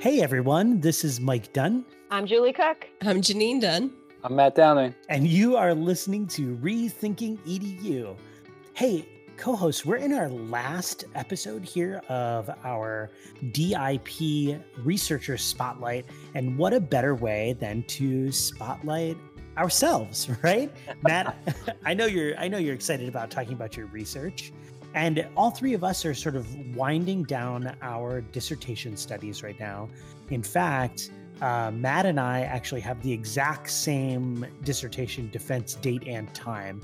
Hey, everyone. This is Mike Dunn. I'm Julie Cook. I'm Janine Dunn. I'm Matt Downing. And you are listening to Rethinking EDU. Hey, co-hosts, we're in our last episode here of our DIP Researcher Spotlight. And what a better way than to spotlight ourselves, right? Matt, I know you're excited about talking about your research. And all three of us are sort of winding down our dissertation studies right now. In fact, Matt and I actually have the exact same dissertation defense date and time.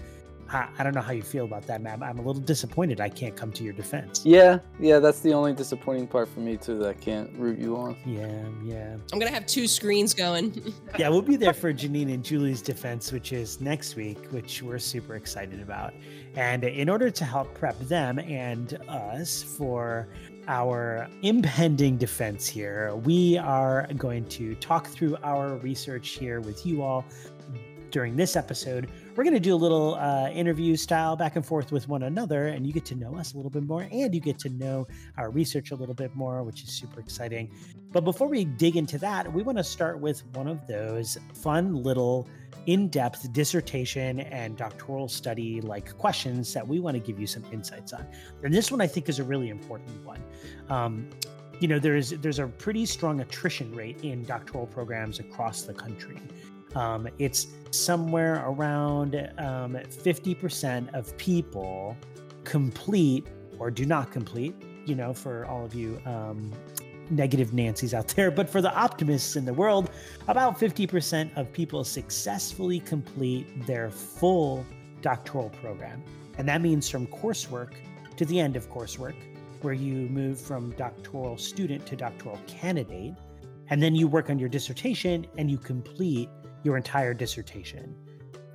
I don't know how you feel about that, Matt. I'm a little disappointed I can't come to your defense. Yeah, that's the only disappointing part for me, too, that I can't root you on. Yeah. I'm going to have two screens going. Yeah, we'll be there for Janine and Julie's defense, which is next week, which we're super excited about. And in order to help prep them and us for our impending defense here, we are going to talk through our research here with you all. During this episode, we're going to do a little interview style back and forth with one another, and you get to know us a little bit more, and you get to know our research a little bit more, which is super exciting. But before we dig into that, we want to start with one of those fun little in-depth dissertation and doctoral study like questions that we want to give you some insights on. And this one I think is a really important one. You know, there's a pretty strong attrition rate in doctoral programs across the country. It's somewhere around 50% of people complete or do not complete, you know, for all of you negative Nancy's out there. But for the optimists in the world, about 50% of people successfully complete their full doctoral program. And that means from coursework to the end of coursework, where you move from doctoral student to doctoral candidate. And then you work on your dissertation and you complete your entire dissertation,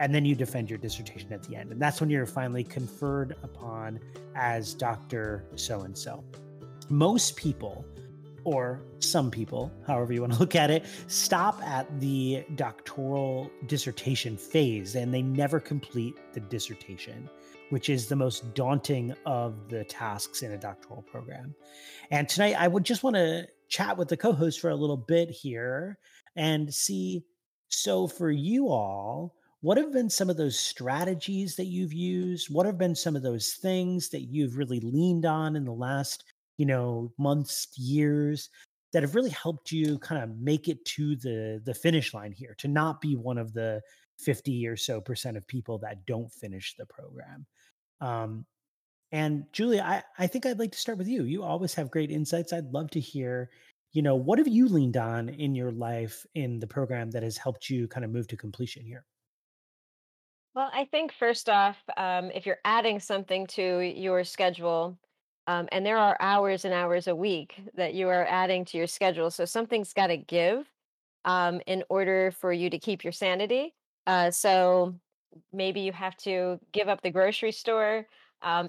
and then you defend your dissertation at the end. And that's when you're finally conferred upon as Dr. So-and-so. Most people, or some people, however you want to look at it, stop at the doctoral dissertation phase and they never complete the dissertation, which is the most daunting of the tasks in a doctoral program. And tonight I would just want to chat with the co-host for a little bit here and see, so for you all, what have been some of those strategies that you've used? What have been some of those things that you've really leaned on in the last, you know, months, years that have really helped you kind of make it to the finish line here, to not be one of the 50 or so percent of people that don't finish the program? And Julie, I think I'd like to start with you. You always have great insights. I'd love to hear, you know, what have you leaned on in your life in the program that has helped you kind of move to completion here? Well, I think first off, if you're adding something to your schedule, and there are hours and hours a week that you are adding to your schedule, so something's got to give in order for you to keep your sanity. So maybe you have to give up the grocery store.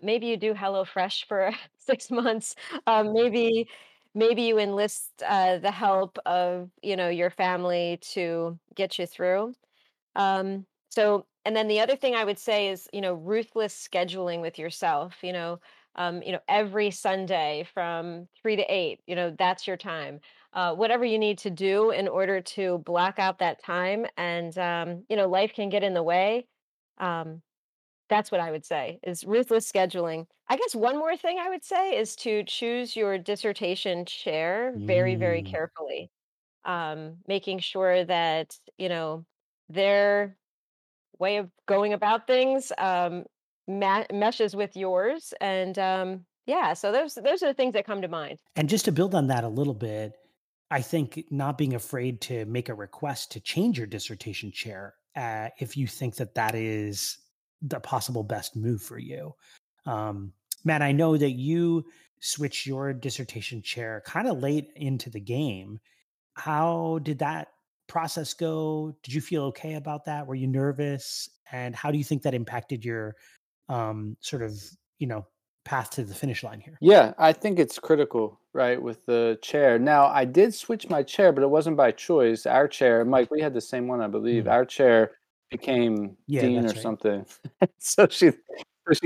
Maybe you do HelloFresh for 6 months. Maybe you enlist the help of, you know, your family to get you through. So, and then the other thing I would say is, you know, ruthless scheduling with yourself. You know, every Sunday from 3 to 8, you know, that's your time. Whatever you need to do in order to block out that time, and you know, life can get in the way. That's what I would say is ruthless scheduling. I guess one more thing I would say is to choose your dissertation chair very, very carefully, making sure that, you know, their way of going about things meshes with yours. And so those are the things that come to mind. And just to build on that a little bit, I think not being afraid to make a request to change your dissertation chair if you think that is the possible best move for you. Matt, I know that you switched your dissertation chair kind of late into the game. How did that process go? Did you feel okay about that? Were you nervous? And how do you think that impacted your sort of, you know, path to the finish line here? Yeah, I think it's critical, right, with the chair. Now, I did switch my chair, but it wasn't by choice. Our chair, Mike, we had the same one, I believe. Our chair became dean or something. So she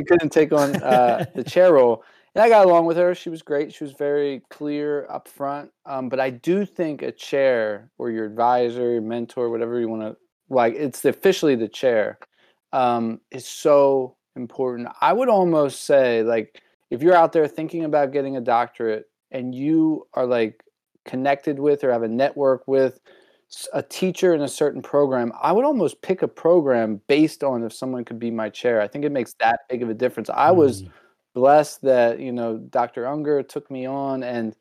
couldn't take on the chair role. And I got along with her. She was great. She was very clear up front. But I do think a chair or your advisor, your mentor, whatever you want to, like, it's officially the chair, is so important. I would almost say, like, if you're out there thinking about getting a doctorate and you are, like, connected with or have a network with a teacher in a certain program, I would almost pick a program based on if someone could be my chair. I think it makes that big of a difference. I was blessed that, you know, Dr. Unger took me on, and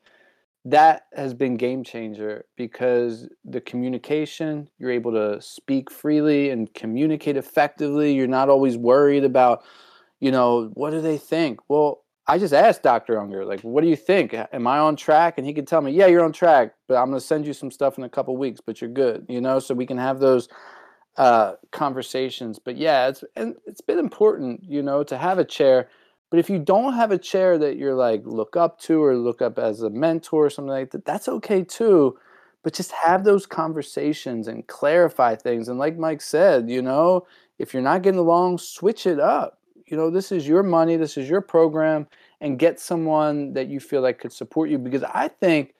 that has been game changer because the communication, you're able to speak freely and communicate effectively. You're not always worried about, you know, what do they think? Well, I just asked Dr. Unger, like, what do you think? Am I on track? And he could tell me, yeah, you're on track, but I'm going to send you some stuff in a couple of weeks, but you're good, you know, so we can have those conversations. But yeah, it's been important, you know, to have a chair. But if you don't have a chair that you're like look up to or look up as a mentor or something like that, that's okay too. But just have those conversations and clarify things. And like Mike said, you know, if you're not getting along, switch it up. You know, this is your money, this is your program, and get someone that you feel like could support you. Because I think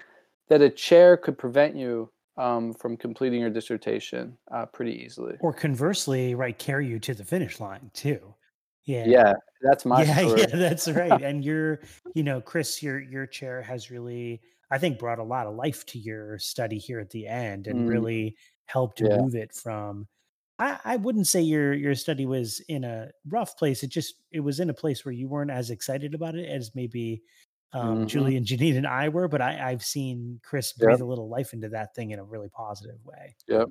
that a chair could prevent you from completing your dissertation pretty easily. Or conversely, right, carry you to the finish line too. Yeah, that's my story. Yeah, that's right. And you're, you know, Chris, your chair has really, I think, brought a lot of life to your study here at the end and really helped move it from, I wouldn't say your study was in a rough place. It was in a place where you weren't as excited about it as maybe Julie and Janine and I were, but I've seen Chris breathe a little life into that thing in a really positive way. Yep.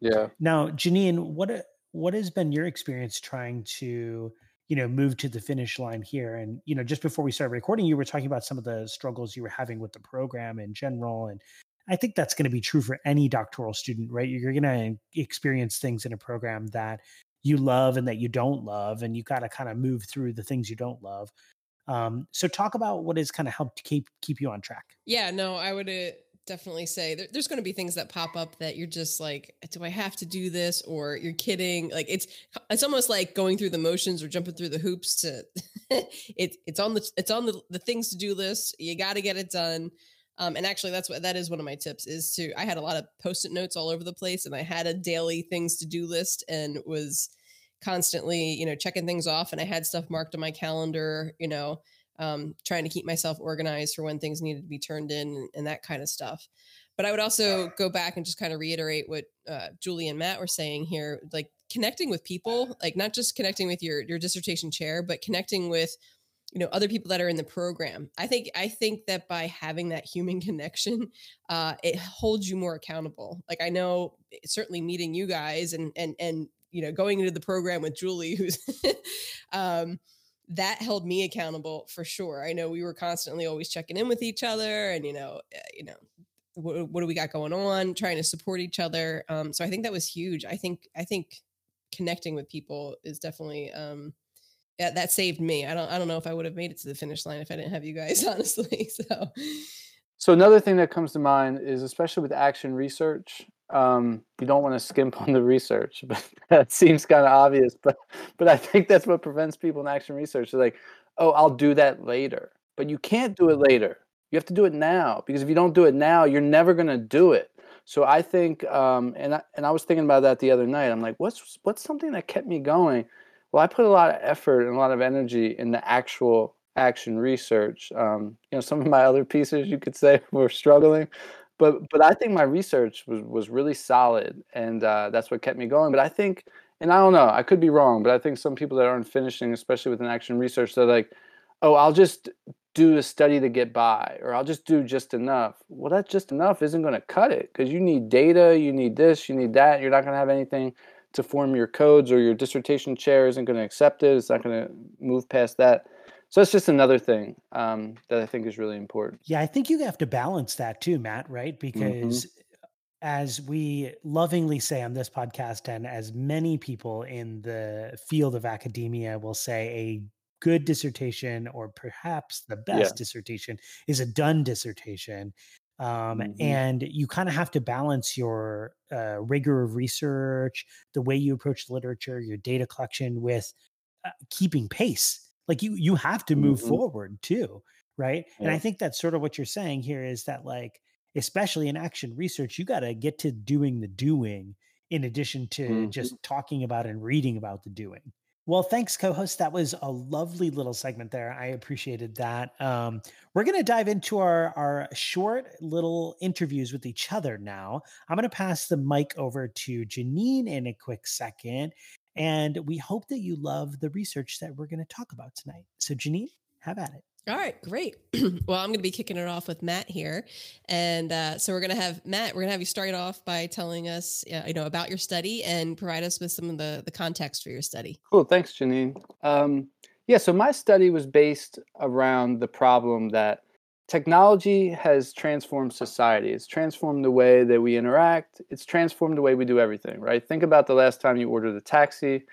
Yeah. Now, Janine, what has been your experience trying to, you know, move to the finish line here? And, you know, just before we started recording, you were talking about some of the struggles you were having with the program in general, and I think that's going to be true for any doctoral student, right? You're going to experience things in a program that you love and that you don't love, and you got to kind of move through the things you don't love. So talk about what has kind of helped keep you on track. Yeah, no, I would definitely say there's going to be things that pop up that you're just like, do I have to do this? Or you're kidding. Like it's almost like going through the motions or jumping through the hoops to it's on the things to do list. You got to get it done. And actually that is one of my tips is to, I had a lot of Post-it notes all over the place and I had a daily things to do list and was constantly, you know, checking things off, and I had stuff marked on my calendar, you know, trying to keep myself organized for when things needed to be turned in and that kind of stuff. But I would also go back and just kind of reiterate what Julie and Matt were saying here, like connecting with people, like not just connecting with your dissertation chair, but connecting with, you know, other people that are in the program. I think that by having that human connection, it holds you more accountable. Like I know certainly meeting you guys and, you know, going into the program with Julie, who's, that held me accountable for sure. I know we were constantly always checking in with each other and, you know, what do we got going on, trying to support each other. So I think that was huge. I think connecting with people is definitely, that saved me. I don't know if I would have made it to the finish line if I didn't have you guys, honestly. So another thing that comes to mind is, especially with action research, you don't want to skimp on the research, but that seems kind of obvious, but I think that's what prevents people in action research. They're like, oh, I'll do that later, but you can't do it later. You have to do it now, because if you don't do it now, you're never going to do it. So I think, and I was thinking about that the other night. I'm like, what's something that kept me going? Well, I put a lot of effort and a lot of energy in the actual action research. You know, some of my other pieces, you could say, were struggling, but I think my research was really solid, and that's what kept me going. But I think, and I don't know, I could be wrong, but I think some people that aren't finishing, especially with an action research, they're like, oh, I'll just do a study to get by, or I'll just do just enough. Well, that just enough isn't going to cut it, because you need data, you need this, you need that. You're not going to have anything to form your codes, or your dissertation chair isn't going to accept it. It's not going to move past that. So it's just another thing that I think is really important. Yeah, I think you have to balance that too, Matt, right? Because as we lovingly say on this podcast, and as many people in the field of academia will say, a good dissertation, or perhaps the best dissertation, is a done dissertation. And you kind of have to balance your rigor of research, the way you approach literature, your data collection with keeping pace Like you have to move forward too, right? Yeah. And I think that's sort of what you're saying here is that, like, especially in action research, you got to get to doing the doing in addition to just talking about and reading about the doing. Well, thanks, co-host. That was a lovely little segment there. I appreciated that. We're going to dive into our short little interviews with each other now. I'm going to pass the mic over to Janine in a quick second. And we hope that you love the research that we're going to talk about tonight. So Janine, have at it. All right, great. Well, I'm going to be kicking it off with Matt here. And so we're going to have Matt, we're going to have you start off by telling us, about your study and provide us with some of the context for your study. Cool. Thanks, Janine. So my study was based around the problem that technology has transformed society. It's transformed the way that we interact. It's transformed the way we do everything, right? Think about the last time you ordered a taxi,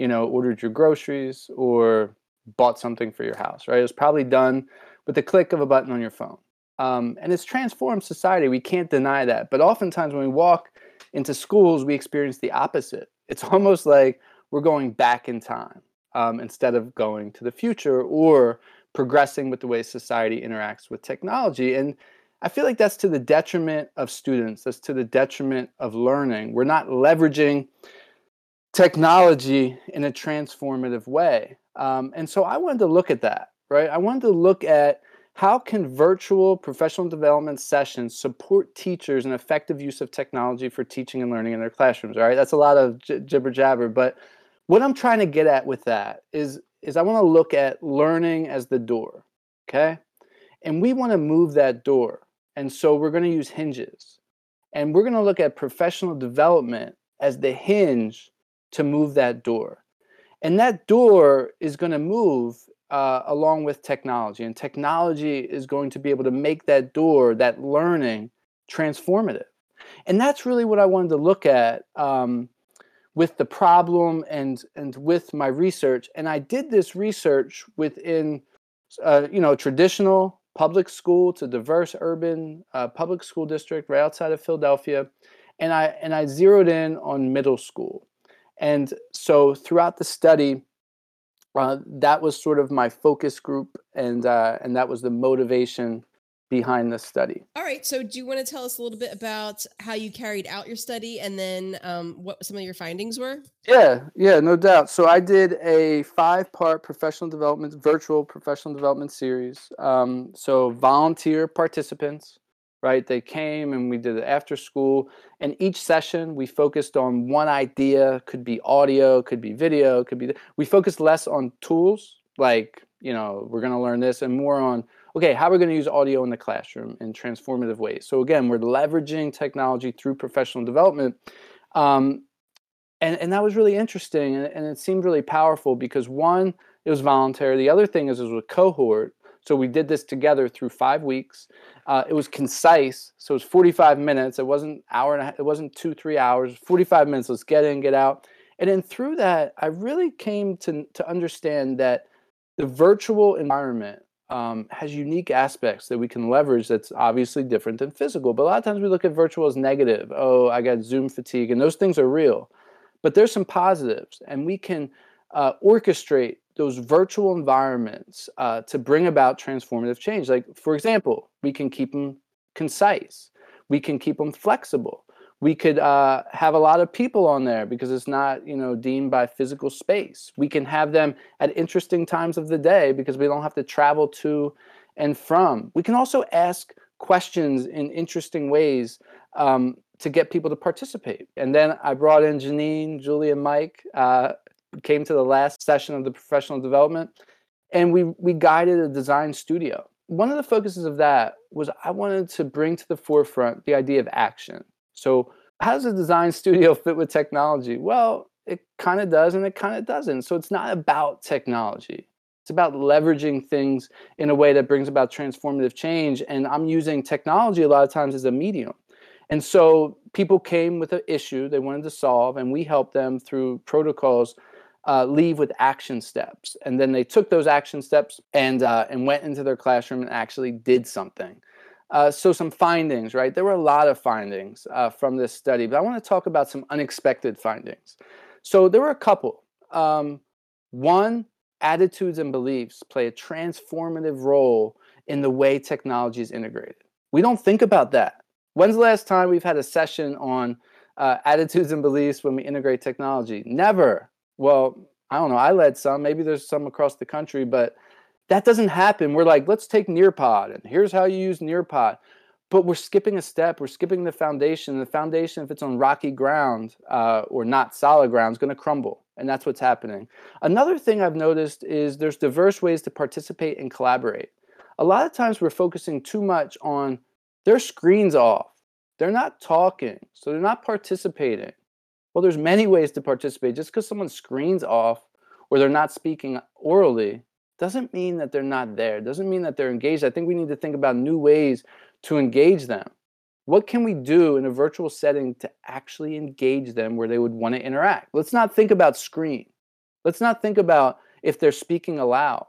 ordered your groceries, or bought something for your house, right? It was probably done with the click of a button on your phone. And it's transformed society. We can't deny that. But oftentimes when we walk into schools, we experience the opposite. It's almost like we're going back in time instead of going to the future or progressing with the way society interacts with technology. And I feel like that's to the detriment of students. That's to the detriment of learning. We're not leveraging technology in a transformative way. And so I wanted to look at that, right? I wanted to look at how can virtual professional development sessions support teachers in effective use of technology for teaching and learning in their classrooms, all right? That's a lot of jibber jabber, but what I'm trying to get at with that is I want to look at learning as the door, okay? And we want to move that door. And so we're going to use hinges. And we're going to look at professional development as the hinge to move that door. And that door is going to move along with technology. And technology is going to be able to make that door, that learning, transformative. And that's really what I wanted to look at with the problem and with my research. And I did this research within, traditional public school to diverse urban public school district right outside of Philadelphia. And I zeroed in on middle school. And so throughout the study, that was sort of my focus group, and that was the motivation behind the study. All right. So do you want to tell us a little bit about how you carried out your study and then what some of your findings were? Yeah, no doubt. So I did a 5-part virtual professional development series. So volunteer participants. Right? They came and we did it after school. And each session we focused on one idea, could be audio, could be video, we focused less on tools, like, we're going to learn this, and more on, okay, how we're going to use audio in the classroom in transformative ways. So again, we're leveraging technology through professional development. And that was really interesting. And it seemed really powerful because one, it was voluntary. The other thing is it was a cohort. So we did this together through 5 weeks. It was concise, so it was 45 minutes. It wasn't hour and a half, it wasn't 2-3 hours. 45 minutes. Let's get in, get out. And then through that, I really came to understand that the virtual environment has unique aspects that we can leverage. That's obviously different than physical. But a lot of times we look at virtual as negative. Oh, I got Zoom fatigue, and those things are real. But there's some positives, and we can orchestrate those virtual environments to bring about transformative change. Like, for example, we can keep them concise. We can keep them flexible. We could have a lot of people on there because it's not, deemed by physical space. We can have them at interesting times of the day because we don't have to travel to and from. We can also ask questions in interesting ways to get people to participate. And then I brought in Janine, Julie, and Mike, came to the last session of the professional development, and we guided a design studio. One of the focuses of that was I wanted to bring to the forefront the idea of action. So how does a design studio fit with technology? Well, it kind of does and it kind of doesn't. So it's not about technology. It's about leveraging things in a way that brings about transformative change. And I'm using technology a lot of times as a medium. And so people came with an issue they wanted to solve, and we helped them through protocols leave with action steps. And then they took those action steps and went into their classroom and actually did something. So some findings, right? There were a lot of findings from this study, but I want to talk about some unexpected findings. So there were a couple. One, attitudes and beliefs play a transformative role in the way technology is integrated. We don't think about that. When's the last time we've had a session on attitudes and beliefs when we integrate technology? Never. Well, I don't know. I led some. Maybe there's some across the country, but that doesn't happen. We're like, let's take Nearpod, and here's how you use Nearpod. But we're skipping a step. We're skipping the foundation. The foundation, if it's on rocky ground or not solid ground, is going to crumble. And that's what's happening. Another thing I've noticed is there's diverse ways to participate and collaborate. A lot of times we're focusing too much on their screens off. They're not talking, so they're not participating. Well, there's many ways to participate. Just because someone's screen's off or they're not speaking orally doesn't mean that they're not there. Doesn't mean that they're engaged. I think we need to think about new ways to engage them. What can we do in a virtual setting to actually engage them where they would want to interact? Let's not think about screen. Let's not think about if they're speaking aloud.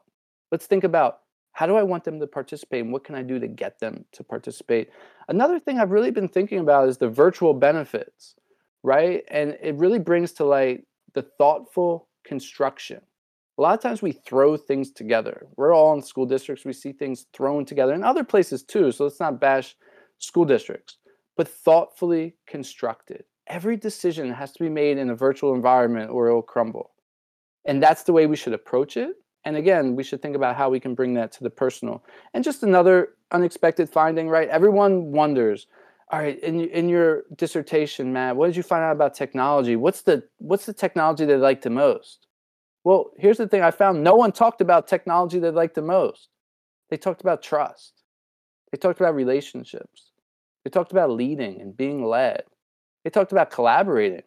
Let's think about, how do I want them to participate, and what can I do to get them to participate? Another thing I've really been thinking about is the virtual benefits, right? And it really brings to light the thoughtful construction. A lot of times we throw things together. We're all in school districts. We see things thrown together in other places too, so let's not bash school districts, but thoughtfully constructed. Every decision has to be made in a virtual environment or it'll crumble. And that's the way we should approach it. And again, we should think about how we can bring that to the personal. And just another unexpected finding, right? Everyone wonders, all right, in your dissertation, Matt, what did you find out about technology? What's the technology they like the most? Well, here's the thing I found. No one talked about technology they liked the most. They talked about trust. They talked about relationships. They talked about leading and being led. They talked about collaborating.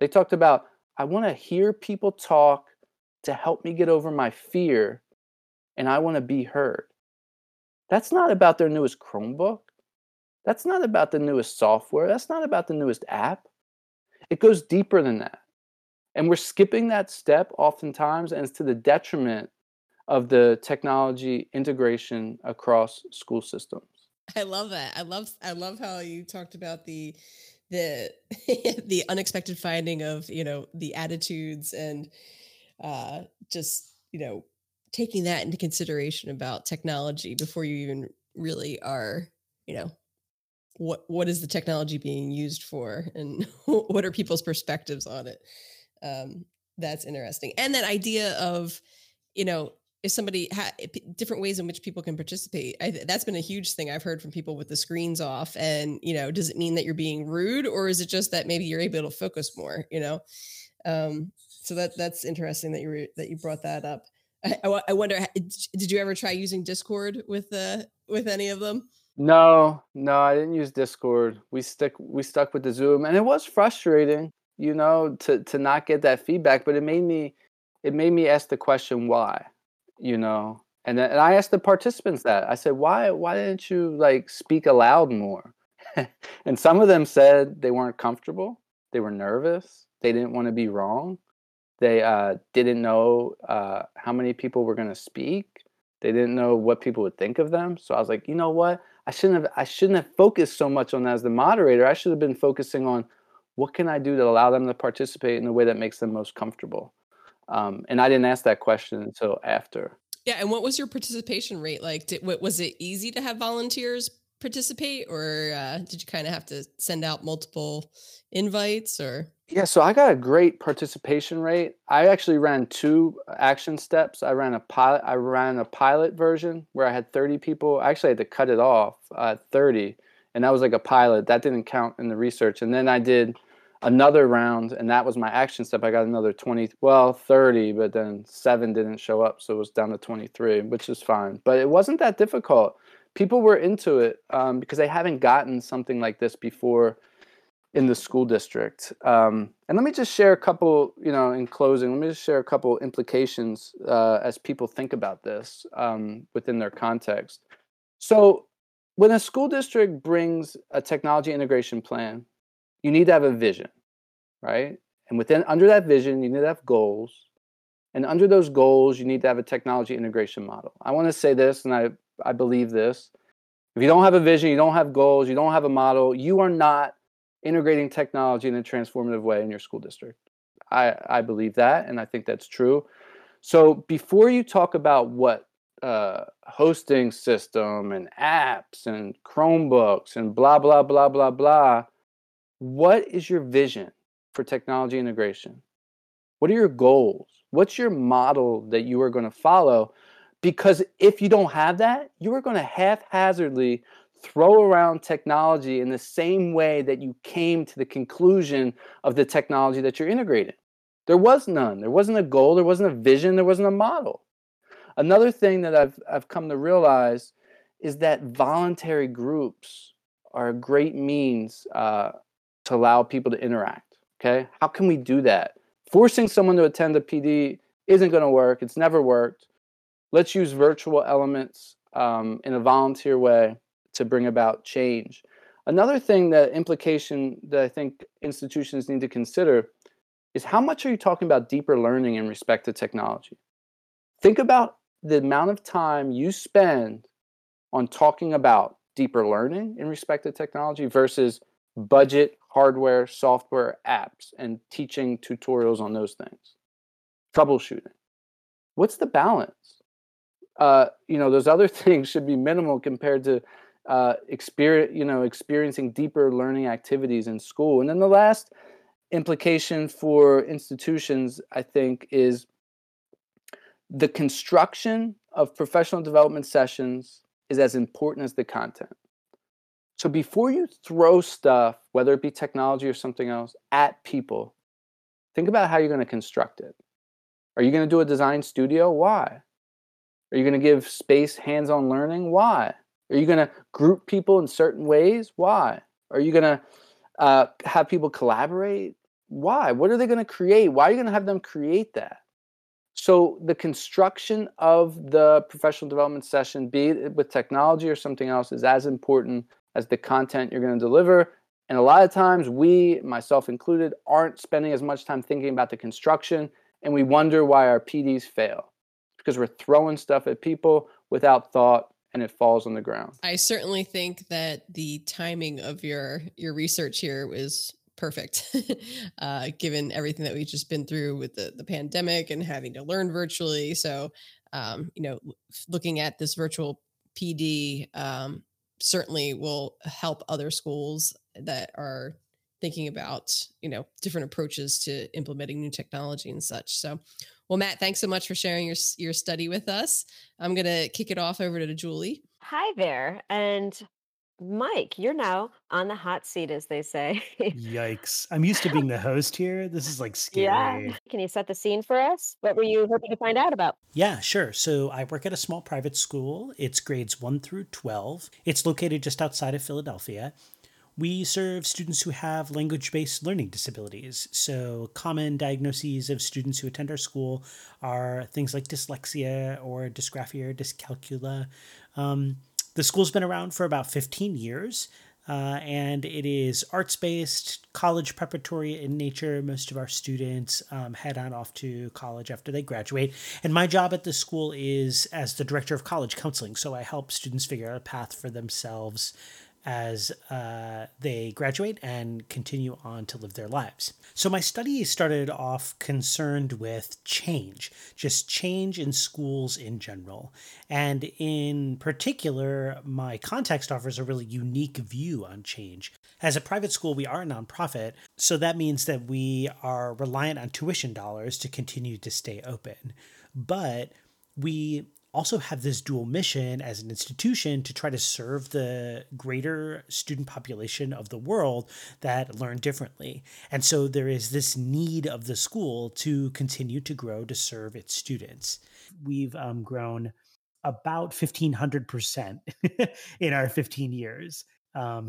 They talked about, I want to hear people talk to help me get over my fear, and I want to be heard. That's not about their newest Chromebook. That's not about the newest software. That's not about the newest app. It goes deeper than that. And we're skipping that step oftentimes, and it's to the detriment of the technology integration across school systems. I love that. I love how you talked about the the unexpected finding of, you know, the attitudes and just, you know, taking that into consideration about technology before you even really are, you know, what is the technology being used for, and what are people's perspectives on it? That's interesting. And that idea of, you know, if somebody different ways in which people can participate, that's been a huge thing I've heard from people with the screens off. And, you know, does it mean that you're being rude, or is it just that maybe you're able to focus more, you know? So that's interesting that you brought that up. I wonder, did you ever try using Discord with any of them? No, I didn't use Discord. We stuck with the Zoom, and it was frustrating, you know, to not get that feedback. But it made me ask the question why, you know. And I asked the participants that. I said, why didn't you like speak aloud more? And some of them said they weren't comfortable, they were nervous, they didn't want to be wrong. They didn't know how many people were going to speak. They didn't know what people would think of them. So I was like, you know what? I shouldn't have focused so much on that as the moderator. I should have been focusing on what can I do to allow them to participate in the way that makes them most comfortable. And I didn't ask that question until after. Yeah. And what was your participation rate like? Was it easy to have volunteers participate, or did you kind of have to send out multiple invites, or? Yeah, so I got a great participation rate. I actually ran two action steps. I ran a pilot version where I had 30 people. I actually had to cut it off at 30, and that was like a pilot. That didn't count in the research. And then I did another round, and that was my action step. I got another 30, but then 7 didn't show up, so it was down to 23, which is fine. But it wasn't that difficult. People were into it because they haven't gotten something like this before in the school district. And let me just share a couple, you know, in closing, let me just share a couple implications as people think about this within their context. So when a school district brings a technology integration plan, you need to have a vision, right? And under that vision, you need to have goals. And under those goals, you need to have a technology integration model. I want to say this, and I believe this. If you don't have a vision, you don't have goals, you don't have a model, you are not integrating technology in a transformative way in your school district. I believe that, and I think that's true. So before you talk about what hosting system and apps and Chromebooks and blah, blah, blah, blah, blah, what is your vision for technology integration? What are your goals? What's your model that you are going to follow? Because if you don't have that, you are going to haphazardly throw around technology in the same way that you came to the conclusion of the technology that you're integrating. There was none. There wasn't a goal. There wasn't a vision. There wasn't a model. Another thing that I've come to realize is that voluntary groups are a great means to allow people to interact. Okay, how can we do that? Forcing someone to attend a PD isn't going to work. It's never worked. Let's use virtual elements in a volunteer way to bring about change. Another thing that implication that I think institutions need to consider is how much are you talking about deeper learning in respect to technology? Think about the amount of time you spend on talking about deeper learning in respect to technology versus budget, hardware, software, apps, and teaching tutorials on those things. Troubleshooting. What's the balance? Those other things should be minimal compared to experiencing deeper learning activities in school. And then the last implication for institutions, I think, is the construction of professional development sessions is as important as the content. So before you throw stuff, whether it be technology or something else, at people, think about how you're going to construct it. Are you going to do a design studio? Why? Are you going to give space hands-on learning? Why? Are you going to group people in certain ways? Why? Are you going to have people collaborate? Why? What are they going to create? Why are you going to have them create that? So the construction of the professional development session, be it with technology or something else, is as important as the content you're going to deliver. And a lot of times we, myself included, aren't spending as much time thinking about the construction, and we wonder why our PDs fail because we're throwing stuff at people without thought, and it falls on the ground. I certainly think that the timing of your research here was perfect, given everything that we've just been through with the pandemic and having to learn virtually. So, looking at this virtual PD certainly will help other schools that are thinking about, different approaches to implementing new technology and such. So, well, Matt, thanks so much for sharing your study with us. I'm going to kick it off over to Julie. Hi there. And Mike, you're now on the hot seat, as they say. Yikes. I'm used to being the host here. This is like scary. Yeah. Can you set the scene for us? What were you hoping to find out about? Yeah, sure. So I work at a small private school. It's grades 1 through 12. It's located just outside of Philadelphia. We serve students who have language-based learning disabilities. So common diagnoses of students who attend our school are things like dyslexia or dysgraphia or dyscalculia. The school's been around for about 15 years, and it is arts-based, college preparatory in nature. Most of our students head on off to college after they graduate. And my job at the school is as the director of college counseling. So I help students figure out a path for themselves as they graduate and continue on to live their lives. So my study started off concerned with change, just change in schools in general. And in particular, my context offers a really unique view on change. As a private school, we are a nonprofit, so that means that we are reliant on tuition dollars to continue to stay open. But we also have this dual mission as an institution to try to serve the greater student population of the world that learn differently. And so there is this need of the school to continue to grow to serve its students. We've grown about 1,500% in our 15 years.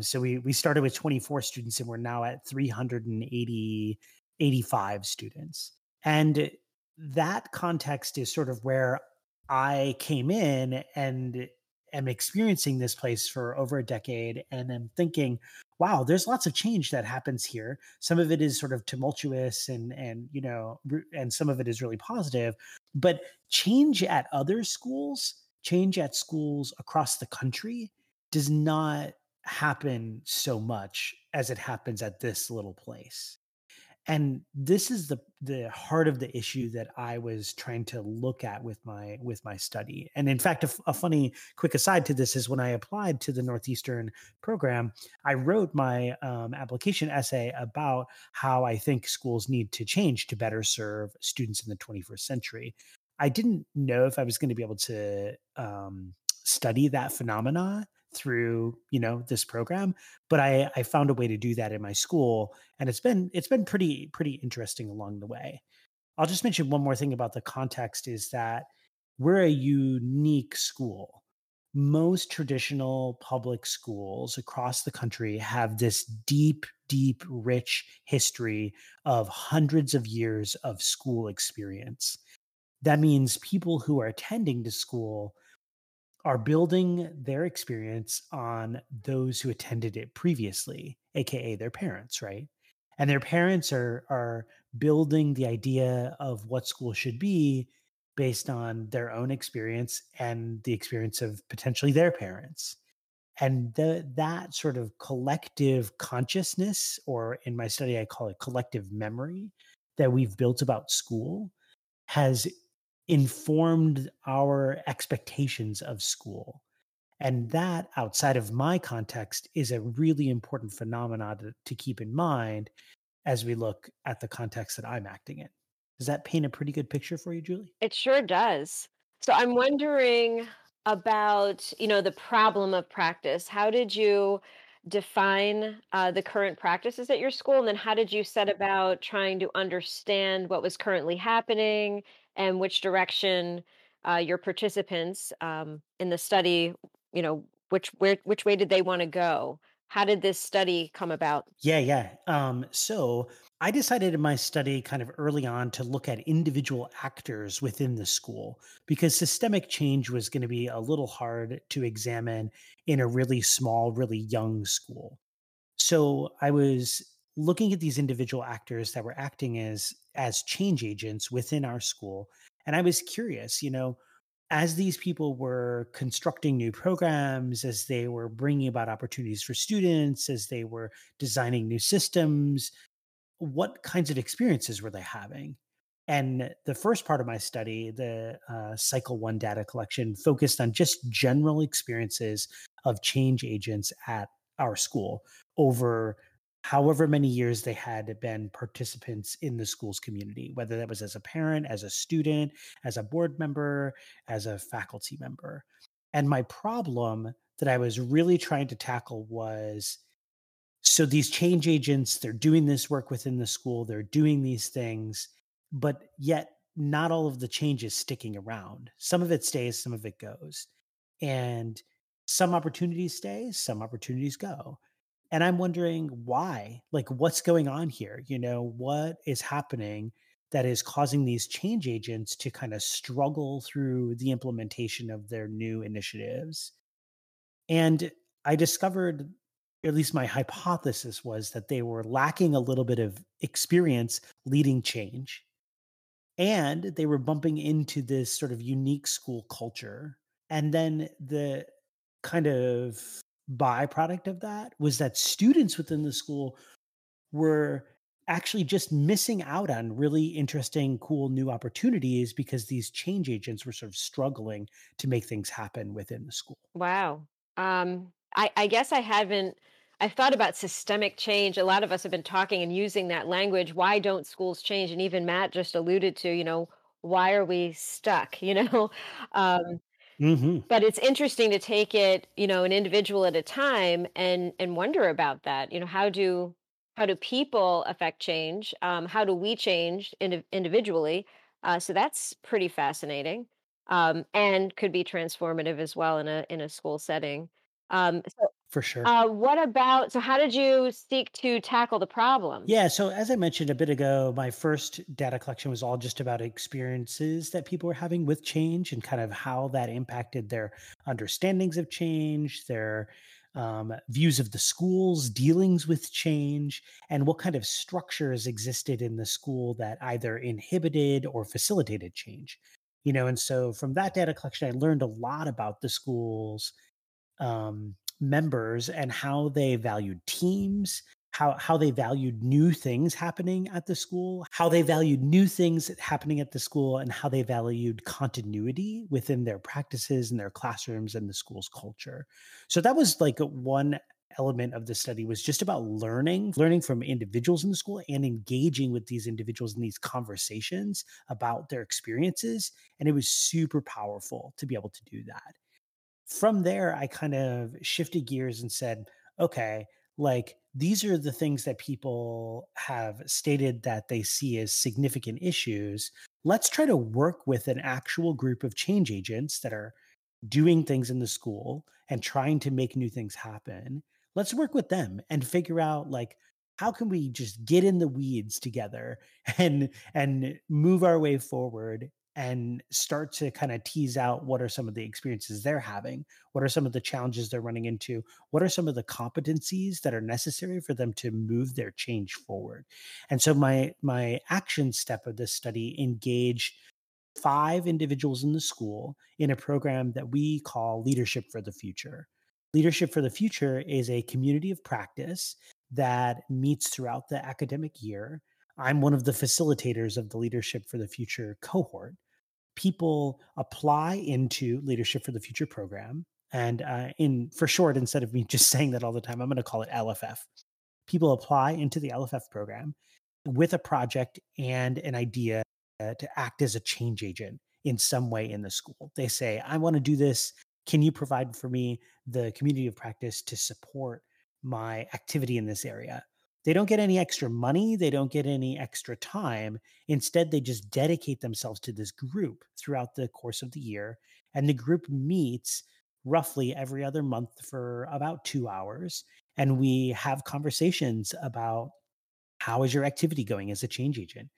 So we started with 24 students and we're now at 385 students. And that context is sort of where I came in and am experiencing this place for over a decade and am thinking, wow, there's lots of change that happens here. Some of it is sort of tumultuous and some of it is really positive, but change at other schools, change at schools across the country does not happen so much as it happens at this little place. And this is the heart of the issue that I was trying to look at with my study. And in fact, a funny quick aside to this is when I applied to the Northeastern program, I wrote my application essay about how I think schools need to change to better serve students in the 21st century. I didn't know if I was going to be able to study that phenomena through, this program, but I found a way to do that in my school. And it's been pretty interesting along the way. I'll just mention one more thing about the context is that we're a unique school. Most traditional public schools across the country have this deep, deep, rich history of hundreds of years of school experience. That means people who are attending to school are building their experience on those who attended it previously, aka their parents, right? And their parents are building the idea of what school should be based on their own experience and the experience of potentially their parents. And that sort of collective consciousness, or in my study, I call it collective memory, that we've built about school has informed our expectations of school. And that, outside of my context, is a really important phenomenon to keep in mind as we look at the context that I'm acting in. Does that paint a pretty good picture for you, Julie? It sure does. So I'm wondering about, the problem of practice. How did you define the current practices at your school? And then how did you set about trying to understand what was currently happening and which direction your participants in the study, which way did they want to go? How did this study come about? Yeah. So I decided in my study kind of early on to look at individual actors within the school, because systemic change was going to be a little hard to examine in a really small, really young school. So I was looking at these individual actors that were acting as change agents within our school. And I was curious, as these people were constructing new programs, as they were bringing about opportunities for students, as they were designing new systems, what kinds of experiences were they having? And the first part of my study, the Cycle 1 data collection, focused on just general experiences of change agents at our school over however many years they had been participants in the school's community, whether that was as a parent, as a student, as a board member, as a faculty member. And my problem that I was really trying to tackle was, so these change agents, they're doing this work within the school, they're doing these things, but yet not all of the change is sticking around. Some of it stays, some of it goes. And some opportunities stay, some opportunities go. And I'm wondering why, what's going on here? What is happening that is causing these change agents to kind of struggle through the implementation of their new initiatives? And I discovered, at least my hypothesis was, that they were lacking a little bit of experience leading change. And they were bumping into this sort of unique school culture. And then the kind of byproduct of that was that students within the school were actually just missing out on really interesting, cool new opportunities because these change agents were sort of struggling to make things happen within the school. Wow. I guess I've thought about systemic change. A lot of us have been talking and using that language. Why don't schools change? And even Matt just alluded to, why are we stuck? Mm-hmm. But it's interesting to take it, an individual at a time and wonder about that. How do people affect change? How do we change individually? So that's pretty fascinating, and could be transformative as well in a school setting. For sure. How did you seek to tackle the problem? Yeah. So as I mentioned a bit ago, my first data collection was all just about experiences that people were having with change and kind of how that impacted their understandings of change, their views of the school's dealings with change, and what kind of structures existed in the school that either inhibited or facilitated change. And so from that data collection, I learned a lot about the school's members and how they valued teams, how they valued new things happening at the school, and how they valued continuity within their practices and their classrooms and the school's culture. So that was like one element of the study, was just about learning from individuals in the school and engaging with these individuals in these conversations about their experiences. And it was super powerful to be able to do that. From there, I kind of shifted gears and said, okay, like these are the things that people have stated that they see as significant issues. Let's try to work with an actual group of change agents that are doing things in the school and trying to make new things happen. Let's work with them and figure out like, how can we just get in the weeds together and move our way forward and start to kind of tease out what are some of the experiences they're having? What are some of the challenges they're running into? What are some of the competencies that are necessary for them to move their change forward? And so my action step of this study engaged 5 individuals in the school in a program that we call Leadership for the Future. Leadership for the Future is a community of practice that meets throughout the academic year. I'm one of the facilitators of the Leadership for the Future cohort. People apply into Leadership for the Future program. And for short, instead of me just saying that all the time, I'm going to call it LFF. People apply into the LFF program with a project and an idea to act as a change agent in some way in the school. They say, I want to do this. Can you provide for me the community of practice to support my activity in this area? They don't get any extra money. They don't get any extra time. Instead, they just dedicate themselves to this group throughout the course of the year. And the group meets roughly every other month for about 2 hours. And we have conversations about how is your activity going as a change agent?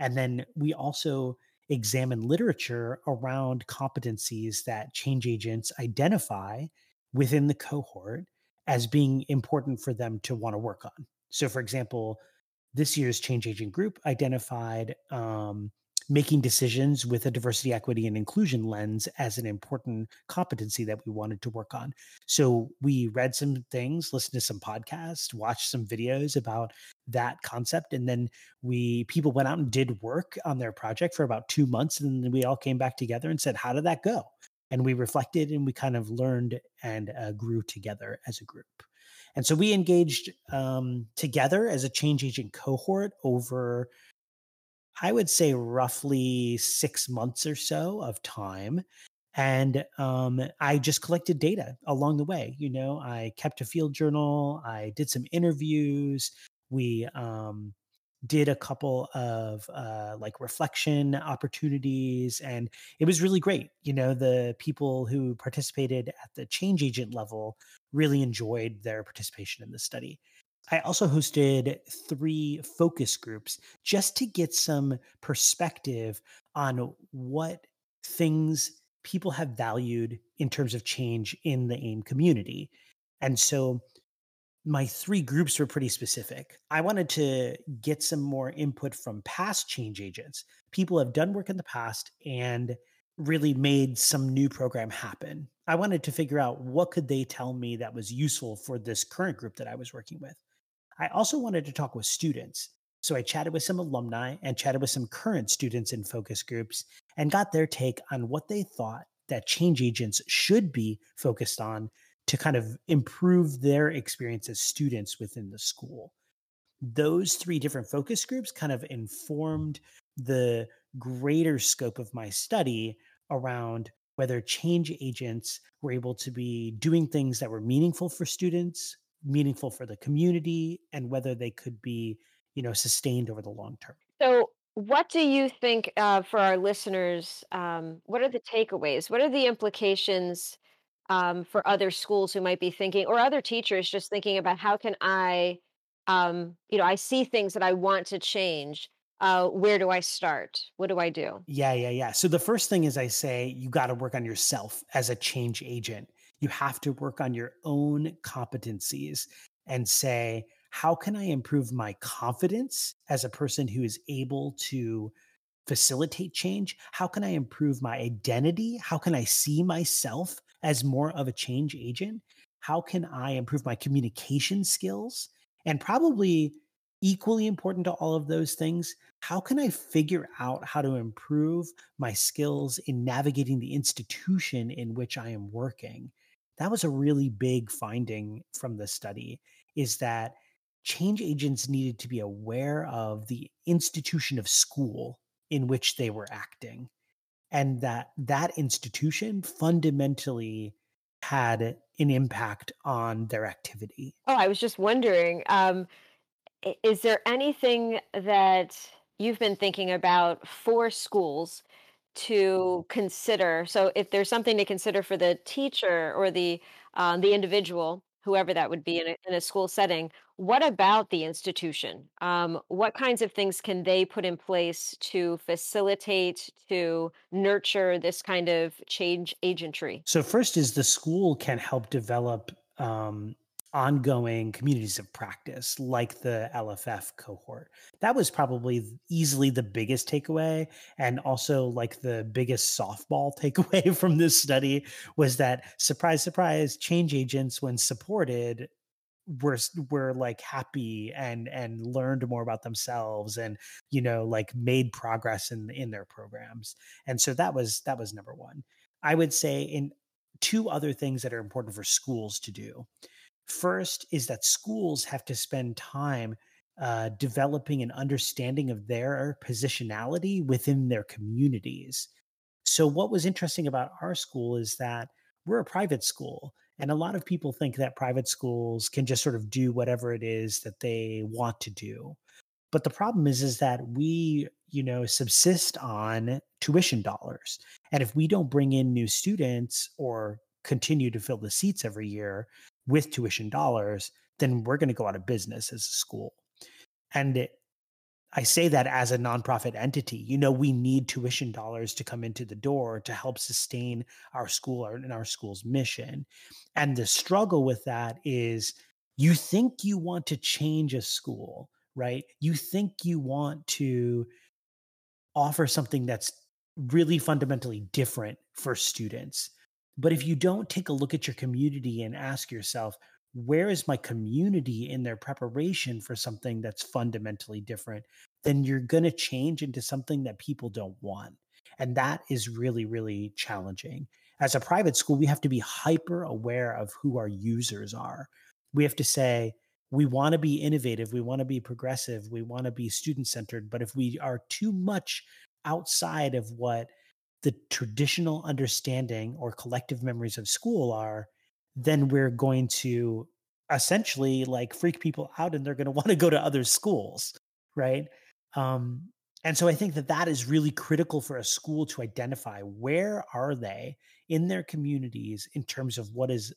And then we also examine literature around competencies that change agents identify within the cohort as being important for them to want to work on. So for example, this year's change agent group identified making decisions with a diversity, equity, and inclusion lens as an important competency that we wanted to work on. So we read some things, listened to some podcasts, watched some videos about that concept. And then people went out and did work on their project for about 2 months. And then we all came back together and said, how did that go? And we reflected and we kind of learned and grew together as a group. And so we engaged together as a change agent cohort over, I would say, roughly 6 months or so of time. And I just collected data along the way. You know, I kept a field journal. I did some interviews. We did a couple of reflection opportunities, and it was really great. You know, the people who participated at the change agent level really enjoyed their participation in the study. I also hosted 3 focus groups just to get some perspective on what things people have valued in terms of change in the AIM community. And so my 3 groups were pretty specific. I wanted to get some more input from past change agents. People have done work in the past and really made some new program happen. I wanted to figure out what could they tell me that was useful for this current group that I was working with. I also wanted to talk with students. So I chatted with some alumni and chatted with some current students in focus groups and got their take on what they thought that change agents should be focused on to kind of improve their experience as students within the school. Those 3 different focus groups kind of informed the greater scope of my study around whether change agents were able to be doing things that were meaningful for students, meaningful for the community, and whether they could be, you know, sustained over the long term. So what do you think for our listeners, what are the takeaways? What are the implications for other schools who might be thinking, or other teachers just thinking about how can I, I see things that I want to change. Where do I start? What do I do? Yeah. So the first thing is I say, you got to work on yourself as a change agent. You have to work on your own competencies and say, how can I improve my confidence as a person who is able to facilitate change? How can I improve my identity? How can I see myself as more of a change agent? How can I improve my communication skills And probably equally important to all of those things, how can I figure out how to improve my skills in navigating the institution in which I am working? That was a really big finding from the study, is that change agents needed to be aware of the institution of school in which they were acting, and that that institution fundamentally had an impact on their activity. Oh, I was just wondering, is there anything that you've been thinking about for schools to consider? So if there's something to consider for the teacher or the individual, whoever that would be in a school setting, what about the institution? What kinds of things can they put in place to facilitate, to nurture this kind of change agentry? So first is the school can help develop ongoing communities of practice, like the LFF cohort. That was probably easily the biggest takeaway. And also, like, the biggest softball takeaway from this study was that, surprise, surprise, change agents, when supported, were like happy and learned more about themselves and, you know, like made progress in their programs. And so that was number one. I would say in two other things that are important for schools to do. First is that schools have to spend time developing an understanding of their positionality within their communities. So what was interesting about our school is that we're a private school, and a lot of people think that private schools can just sort of do whatever it is that they want to do. But the problem is that we, you know, subsist on tuition dollars. And if we don't bring in new students or continue to fill the seats every year with tuition dollars, then we're going to go out of business as a school. And I say that as a nonprofit entity. You know, we need tuition dollars to come into the door to help sustain our school and our school's mission. And the struggle with that is, you think you want to change a school, right? You think you want to offer something that's really fundamentally different for students. But if you don't take a look at your community and ask yourself, where is my community in their preparation for something that's fundamentally different, then you're going to change into something that people don't want. And that is really, really challenging. As a private school, we have to be hyper aware of who our users are. We have to say, we want to be innovative, we want to be progressive, we want to be student-centered. But if we are too much outside of what the traditional understanding or collective memories of school are, then we're going to essentially like freak people out, and they're going to want to go to other schools, right? And so I think that is really critical for a school to identify, where are they in their communities in terms of what is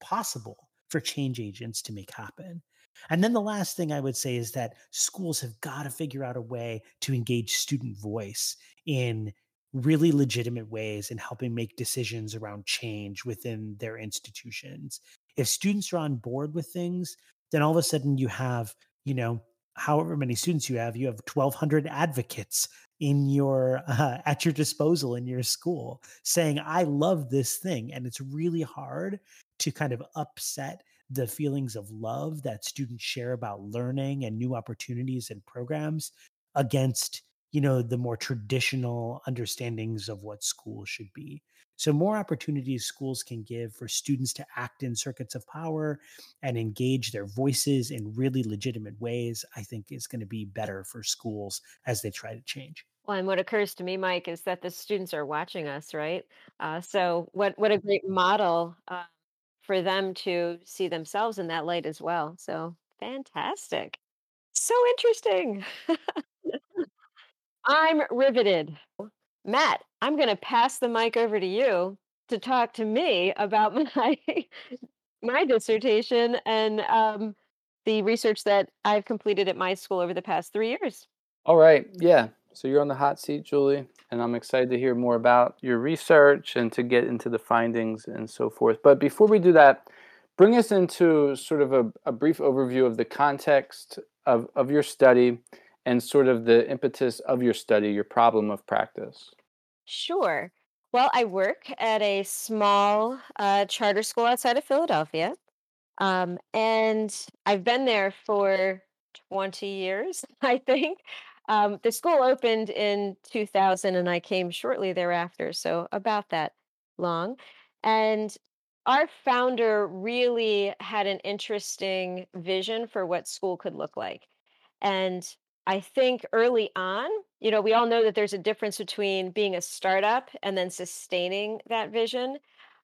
possible for change agents to make happen. And then the last thing I would say is that schools have got to figure out a way to engage student voice in really legitimate ways in helping make decisions around change within their institutions. If students are on board with things, then all of a sudden you have, you know, however many students you have 1,200 advocates in your at your disposal in your school saying, I love this thing. And it's really hard to kind of upset the feelings of love that students share about learning and new opportunities and programs against, you know, the more traditional understandings of what school should be. So more opportunities schools can give for students to act in circuits of power and engage their voices in really legitimate ways, I think is going to be better for schools as they try to change. Well, and what occurs to me, Mike, is that the students are watching us, right? So what a great model for them to see themselves in that light as well. So fantastic. So interesting. I'm riveted. Matt, I'm going to pass the mic over to you to talk to me about my dissertation and the research that I've completed at my school over the past 3 years. All right. Yeah. So you're on the hot seat, Julie, and I'm excited to hear more about your research and to get into the findings and so forth. But before we do that, bring us into sort of a brief overview of the context of your study and sort of the impetus of your study, your problem of practice. Sure. Well, I work at a small charter school outside of Philadelphia. And I've been there for 20 years, I think. The school opened in 2000 and I came shortly thereafter, so about that long. And our founder really had an interesting vision for what school could look like. And I think early on, you know, we all know that there's a difference between being a startup and then sustaining that vision.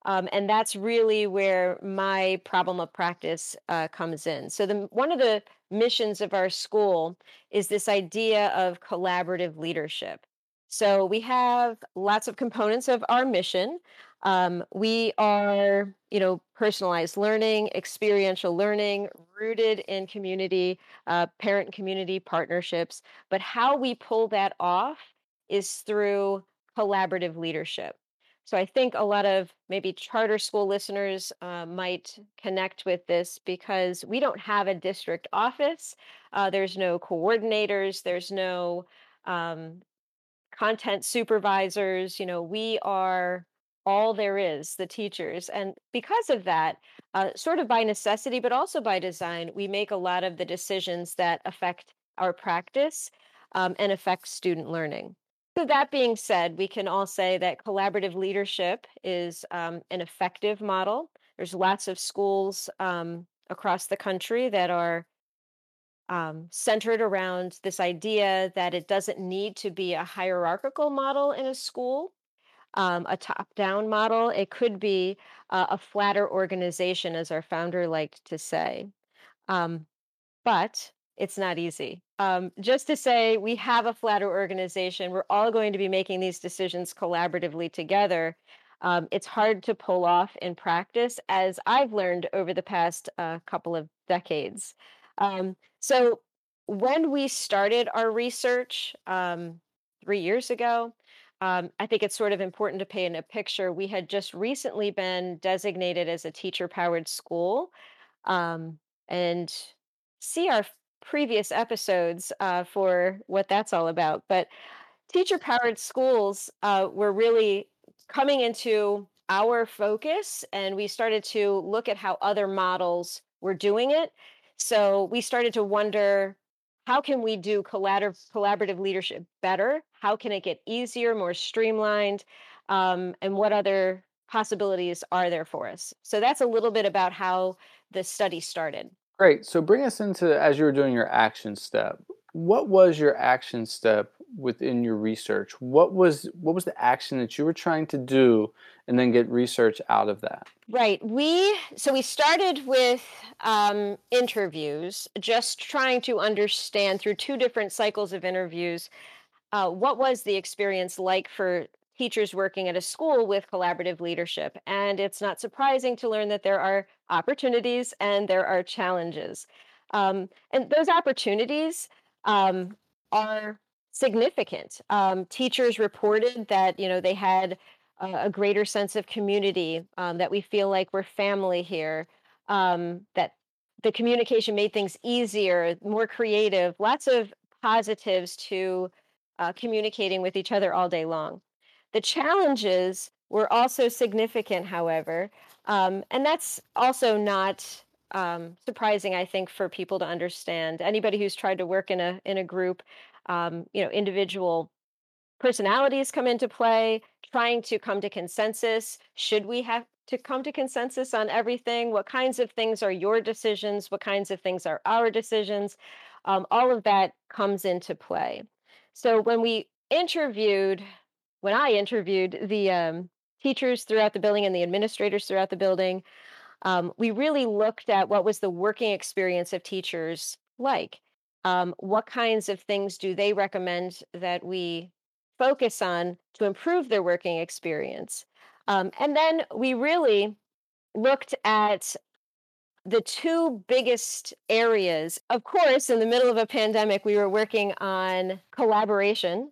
And that's really where my problem of practice comes in. So one of the missions of our school is this idea of collaborative leadership. So we have lots of components of our mission. We are, you know, personalized learning, experiential learning, rooted in community, parent community partnerships. But how we pull that off is through collaborative leadership. So I think a lot of maybe charter school listeners might connect with this because we don't have a district office. There's no coordinators. There's no content supervisors. You know, we are all there is, the teachers. And because of that, sort of by necessity, but also by design, we make a lot of the decisions that affect our practice and affect student learning. So that being said, we can all say that collaborative leadership is an effective model. There's lots of schools across the country that are centered around this idea that it doesn't need to be a hierarchical model in a school, a top-down model. It could be a flatter organization, as our founder liked to say. But it's not easy. Just to say we have a flatter organization, we're all going to be making these decisions collaboratively together. It's hard to pull off in practice, as I've learned over the past couple of decades. So when we started our research 3 years ago, I think it's sort of important to paint a picture. We had just recently been designated as a teacher-powered school, and see our previous episodes for what that's all about. But teacher-powered schools were really coming into our focus, and we started to look at how other models were doing it. So we started to wonder, how can we do collaborative leadership better? How can it get easier, more streamlined? And what other possibilities are there for us? So that's a little bit about how the study started. Great. So bring us into, as you were doing your action step, what was your action step within your research? What was the action that you were trying to do and then get research out of that? Right. So we started with interviews, just trying to understand through two different cycles of interviews, what was the experience like for teachers working at a school with collaborative leadership. And it's not surprising to learn that there are opportunities and there are challenges. And those opportunities are significant. Teachers reported that, you know, they had a greater sense of community, that we feel like we're family here, that the communication made things easier, more creative, lots of positives to communicating with each other all day long. The challenges were also significant, however, and that's also not surprising, I think, for people to understand. Anybody who's tried to work in a group, you know, individual personalities come into play, trying to come to consensus. Should we have to come to consensus on everything? What kinds of things are your decisions? What kinds of things are our decisions? All of that comes into play. So when I interviewed the teachers throughout the building and the administrators throughout the building, we really looked at what was the working experience of teachers like. What kinds of things do they recommend that we focus on to improve their working experience? And then we really looked at the two biggest areas. Of course, in the middle of a pandemic, we were working on collaboration.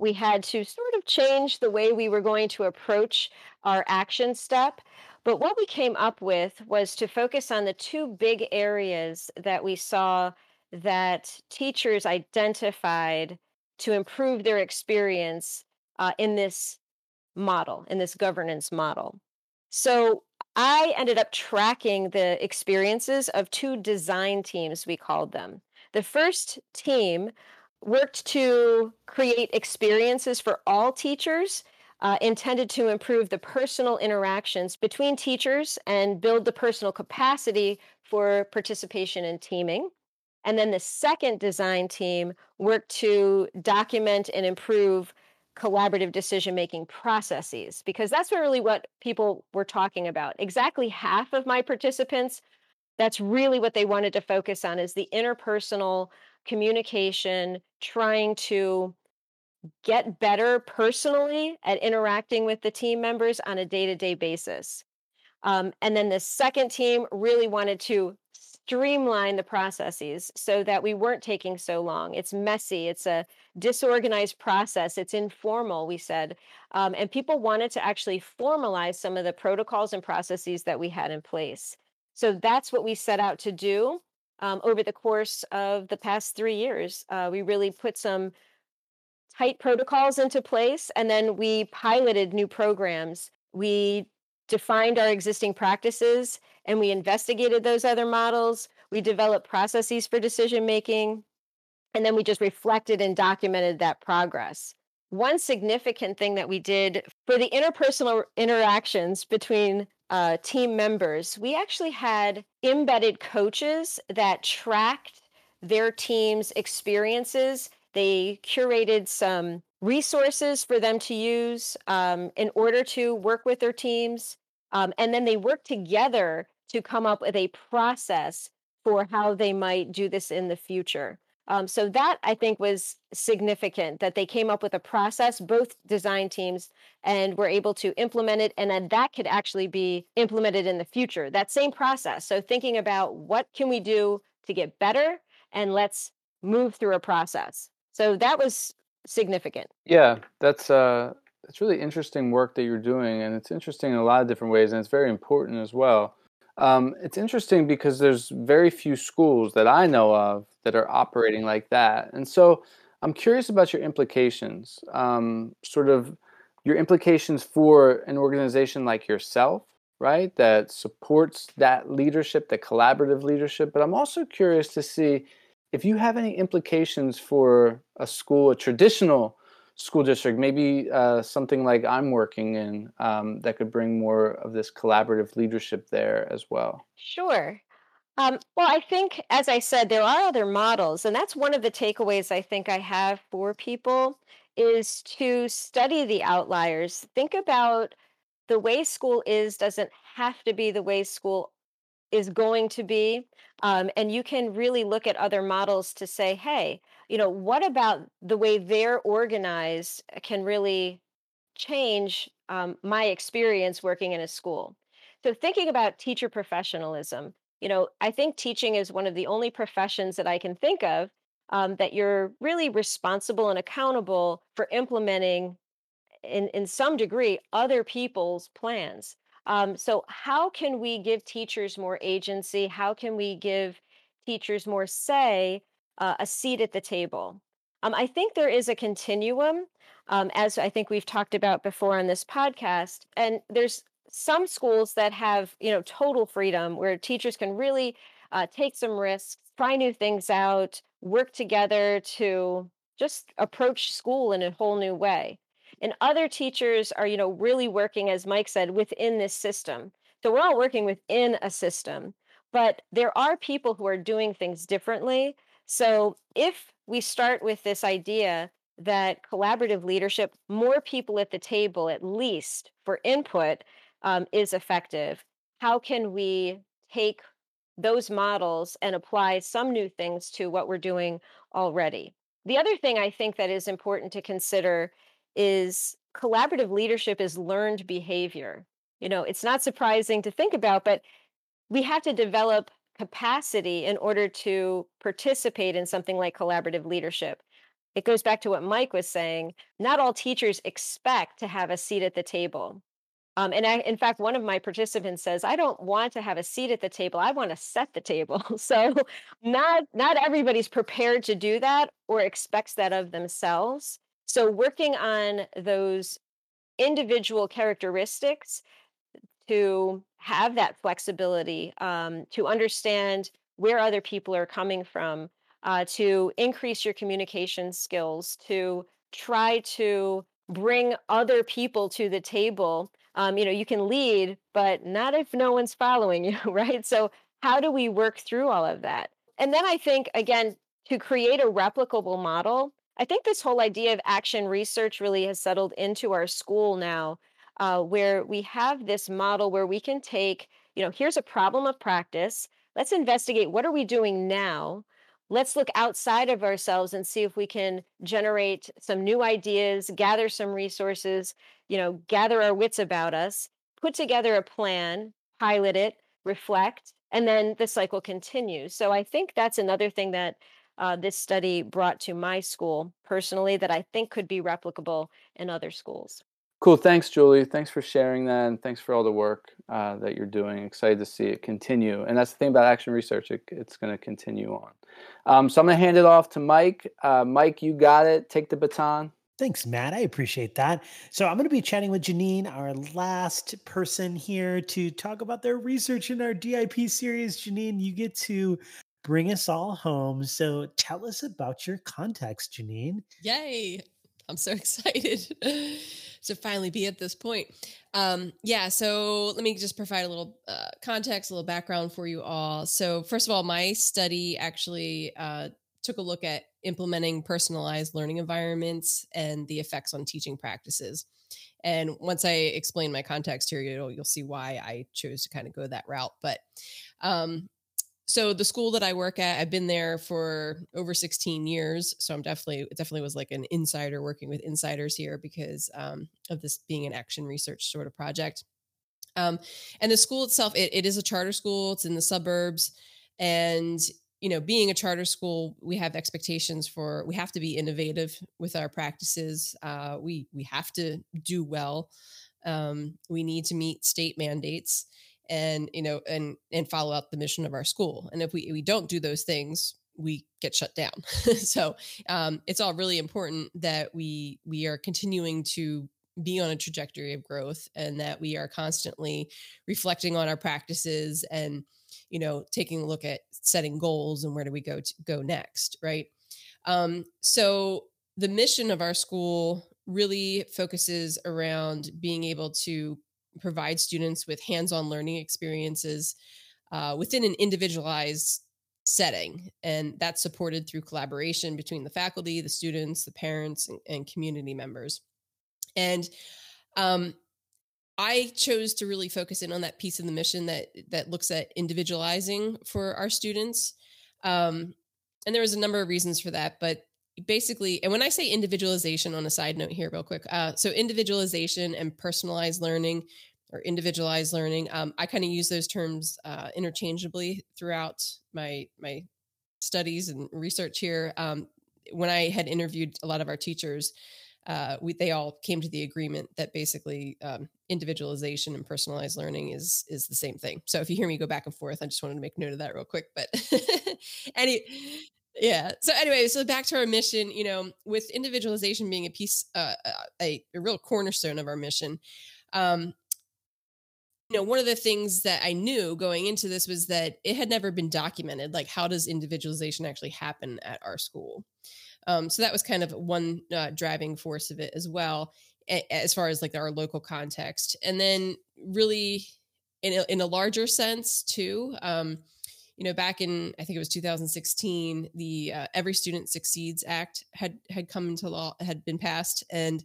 We had to sort of change the way we were going to approach our action step. But what we came up with was to focus on the two big areas that we saw that teachers identified to improve their experience in this governance model. So I ended up tracking the experiences of two design teams, we called them. The first team worked to create experiences for all teachers intended to improve the personal interactions between teachers and build the personal capacity for participation and teaming. And then the second design team worked to document and improve collaborative decision-making processes, because that's really what people were talking about. Exactly half of my participants, that's really what they wanted to focus on, is the interpersonal communication, trying to get better personally at interacting with the team members on a day-to-day basis. And then the second team really wanted to streamline the processes so that we weren't taking so long. It's messy. It's a disorganized process. It's informal, we said. And people wanted to actually formalize some of the protocols and processes that we had in place. So that's what we set out to do over the course of the past 3 years. We really put some tight protocols into place, and then we piloted new programs. We defined our existing practices, and we investigated those other models. We developed processes for decision-making, and then we just reflected and documented that progress. One significant thing that we did for the interpersonal interactions between team members, we actually had embedded coaches that tracked their team's experiences. They curated some resources for them to use in order to work with their teams. And then they work together to come up with a process for how they might do this in the future. So that, I think, was significant, that they came up with a process, both design teams, and were able to implement it. And then that could actually be implemented in the future, that same process. So thinking about what can we do to get better, and let's move through a process. So that was significant. Yeah, that's really interesting work that you're doing, and it's interesting in a lot of different ways, and it's very important as well. It's interesting because there's very few schools that I know of that are operating like that. And so I'm curious about your implications, sort of your implications for an organization like yourself, right, that supports that leadership, that collaborative leadership. But I'm also curious to see if you have any implications for a school, a traditional school district, maybe something like I'm working in, that could bring more of this collaborative leadership there as well. Sure. Well, I think, as I said, there are other models, and that's one of the takeaways I think I have for people, is to study the outliers. Think about the way school is doesn't have to be the way school is going to be. And you can really look at other models to say, hey, you know, what about the way they're organized can really change my experience working in a school? So thinking about teacher professionalism, you know, I think teaching is one of the only professions that I can think of that you're really responsible and accountable for implementing in some degree other people's plans. So how can we give teachers more agency? How can we give teachers more say, a seat at the table? I think there is a continuum, as I think we've talked about before on this podcast. And there's some schools that have, you know, total freedom where teachers can really take some risks, try new things out, work together to just approach school in a whole new way. And other teachers are, you know, really working, as Mike said, within this system. So we're all working within a system, but there are people who are doing things differently. So if we start with this idea that collaborative leadership, more people at the table, at least for input, is effective, how can we take those models and apply some new things to what we're doing already? The other thing I think that is important to consider is collaborative leadership is learned behavior. You know, it's not surprising to think about, but we have to develop capacity in order to participate in something like collaborative leadership. It goes back to what Mike was saying. Not all teachers expect to have a seat at the table. In fact, one of my participants says, I don't want to have a seat at the table. I want to set the table. So not everybody's prepared to do that or expects that of themselves. So working on those individual characteristics to have that flexibility, to understand where other people are coming from, to increase your communication skills, to try to bring other people to the table. You know, you can lead, but not if no one's following you, right? So how do we work through all of that? And then I think, again, to create a replicable model, I think this whole idea of action research really has settled into our school now, where we have this model where we can take, you know, here's a problem of practice. Let's investigate what are we doing now. Let's look outside of ourselves and see if we can generate some new ideas, gather some resources, you know, gather our wits about us, put together a plan, pilot it, reflect, and then the cycle continues. So I think that's another thing that this study brought to my school personally that I think could be replicable in other schools. Cool. Thanks, Julie. Thanks for sharing that. And thanks for all the work that you're doing. Excited to see it continue. And that's the thing about action research. It's going to continue on. So I'm going to hand it off to Mike. Mike, you got it. Take the baton. Thanks, Matt. I appreciate that. So I'm going to be chatting with Janine, our last person here, to talk about their research in our DIP series. Janine, you get to bring us all home. So tell us about your contacts, Janine. Yay. I'm so excited to finally be at this point. So let me just provide a little context, a little background for you all. So first of all, my study actually took a look at implementing personalized learning environments and the effects on teaching practices. And once I explain my context here, you'll see why I chose to kind of go that route. But so the school that I work at, I've been there for over 16 years. So it definitely was like an insider working with insiders here because of this being an action research sort of project. And the school itself, it is a charter school. It's in the suburbs. And, you know, being a charter school, we have expectations we have to be innovative with our practices. We have to do well. We need to meet state mandates. And, you know, and follow out the mission of our school. And if we don't do those things, we get shut down. So it's all really important that we are continuing to be on a trajectory of growth and that we are constantly reflecting on our practices and, you know, taking a look at setting goals and where do we go next, right? So the mission of our school really focuses around being able to provide students with hands-on learning experiences within an individualized setting. And that's supported through collaboration between the faculty, the students, the parents, and community members. And I chose to really focus in on that piece of the mission that looks at individualizing for our students. And there was a number of reasons for that, but basically, and when I say individualization, on a side note here real quick, so individualization and personalized learning or individualized learning, I kind of use those terms interchangeably throughout my studies and research here. When I had interviewed a lot of our teachers, they all came to the agreement that basically individualization and personalized learning is the same thing. So if you hear me go back and forth, I just wanted to make note of that real quick. But yeah. So anyway, so back to our mission, you know, with individualization being a real cornerstone of our mission, you know, one of the things that I knew going into this was that it had never been documented. Like, how does individualization actually happen at our school? So that was kind of one driving force of it as well, as far as like our local context. And then really in a larger sense too, you know, back in, I think it was 2016, the Every Student Succeeds Act had come into law, had been passed. And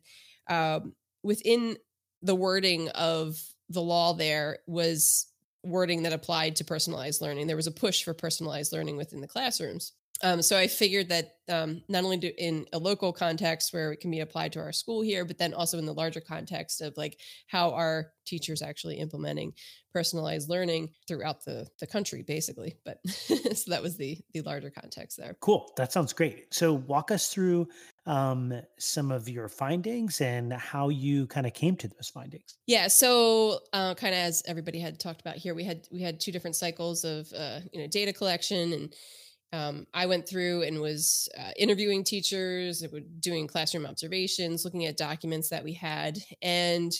within the wording of the law, there was wording that applied to personalized learning. There was a push for personalized learning within the classrooms. So I figured that not only in a local context where it can be applied to our school here, but then also in the larger context of like how are teachers actually implementing personalized learning throughout the country, basically. But so that was the larger context there. Cool. That sounds great. So walk us through some of your findings and how you kind of came to those findings. Yeah. So kind of as everybody had talked about here, we had two different cycles of data collection and. I went through and was interviewing teachers, doing classroom observations, looking at documents that we had. And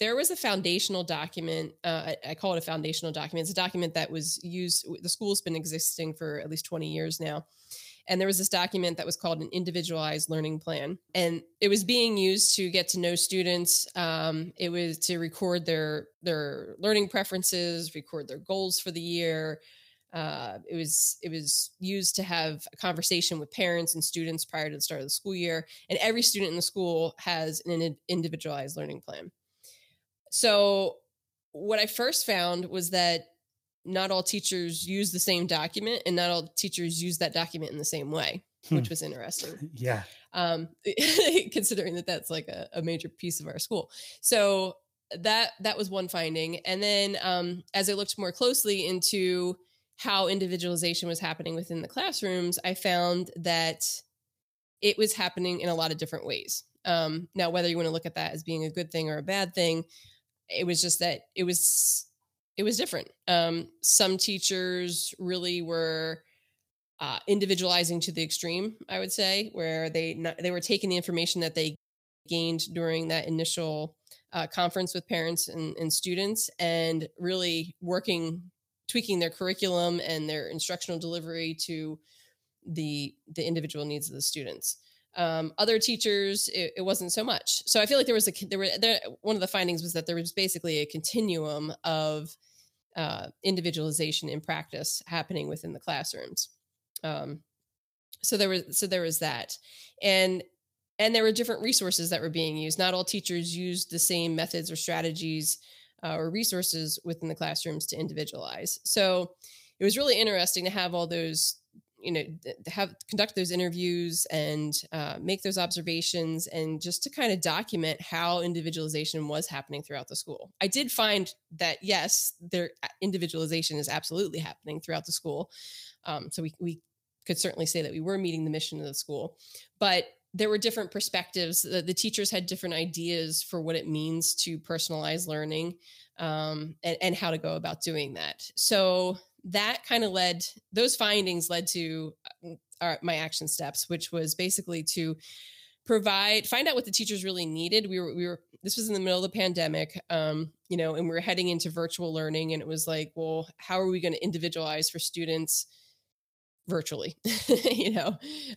there was a foundational document. I call it a foundational document. It's a document that was used. The school's been existing for at least 20 years now. And there was this document that was called an individualized learning plan. And it was being used to get to know students. It was to record their learning preferences, record their goals for the year. It was used to have a conversation with parents and students prior to the start of the school year. And every student in the school has an individualized learning plan. So what I first found was that not all teachers use the same document, and not all teachers use that document in the same way, which was interesting. Yeah. Considering that that's like a major piece of our school. So that was one finding. And then as I looked more closely into how individualization was happening within the classrooms, I found that it was happening in a lot of different ways. Now, whether you want to look at that as being a good thing or a bad thing, it was just that it was different. Some teachers really were individualizing to the extreme, I would say, where they were taking the information that they gained during that initial conference with parents and students, and really tweaking their curriculum and their instructional delivery to the individual needs of the students. Other teachers, it wasn't so much. So I feel like one of the findings was that there was basically a continuum of individualization in practice happening within the classrooms. So there was that, and there were different resources that were being used. Not all teachers used the same methods or strategies or resources within the classrooms to individualize. So it was really interesting to have all those, conduct those interviews and make those observations, and just to kind of document how individualization was happening throughout the school. I did find that, yes, their individualization is absolutely happening throughout the school. So we could certainly say that we were meeting the mission of the school, but there were different perspectives. The teachers had different ideas for what it means to personalize learning, and how to go about doing that. So that kind of those findings led to my action steps, which was basically to find out what the teachers really needed. This was in the middle of the pandemic, and we were heading into virtual learning, and it was like, well, how are we going to individualize for students virtually?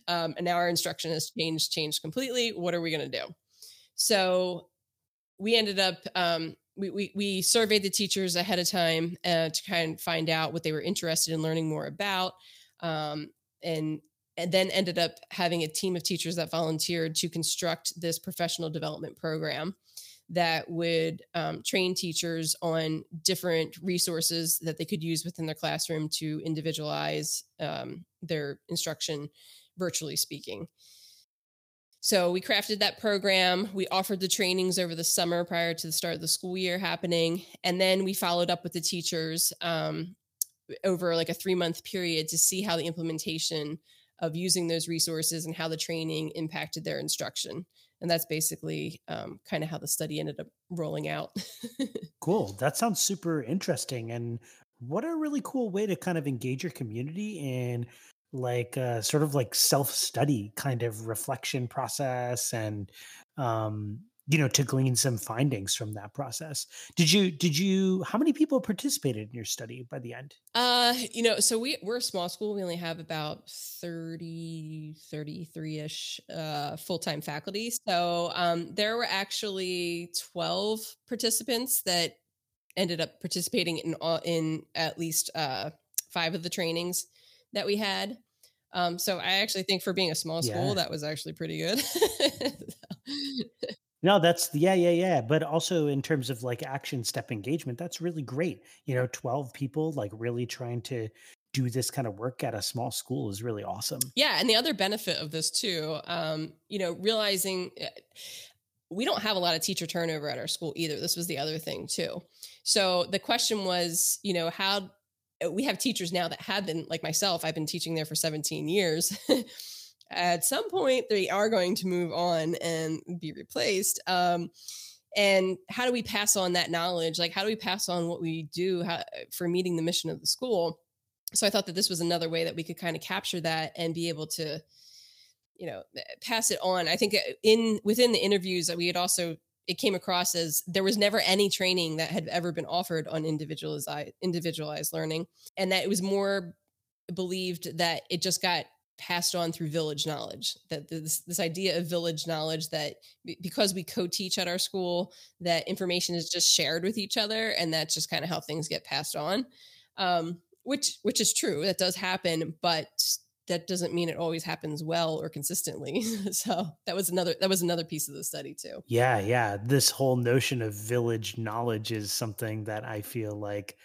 And now our instruction has changed completely. What are we going to do? So we ended up, we surveyed the teachers ahead of time to kind of find out what they were interested in learning more about, and then ended up having a team of teachers that volunteered to construct this professional development program that would train teachers on different resources that they could use within their classroom to individualize their instruction, virtually speaking. So we crafted that program. We offered the trainings over the summer prior to the start of the school year happening. And then we followed up with the teachers over like a 3-month period to see how the implementation of using those resources and how the training impacted their instruction. And that's basically kind of how the study ended up rolling out. Cool. That sounds super interesting. And what a really cool way to kind of engage your community in like sort of like self-study kind of reflection process, and, to glean some findings from that process. How many people participated in your study by the end? So we're a small school. We only have about 33-ish full-time faculty. So there were actually 12 participants that ended up participating in at least 5 of the trainings that we had. So I actually think for being a small school, That was actually pretty good. No, that's yeah. But also in terms of like action step engagement, that's really great. 12 people like really trying to do this kind of work at a small school is really awesome. Yeah. And the other benefit of this too, realizing we don't have a lot of teacher turnover at our school either. This was the other thing too. So the question was, how we have teachers now that have been, like myself, I've been teaching there for 17 years. At some point, they are going to move on and be replaced. And how do we pass on that knowledge? Like, how do we pass on what we do for meeting the mission of the school? So I thought that this was another way that we could kind of capture that and be able to, pass it on. I think within the interviews that we had also it came across as there was never any training that had ever been offered on individualized learning, and that it was more believed that it just got passed on through village knowledge, that this idea of village knowledge, that because we co-teach at our school, that information is just shared with each other, and that's just kind of how things get passed on, which is true. That does happen, but that doesn't mean it always happens well or consistently. So that was another piece of the study too. Yeah. This whole notion of village knowledge is something that I feel like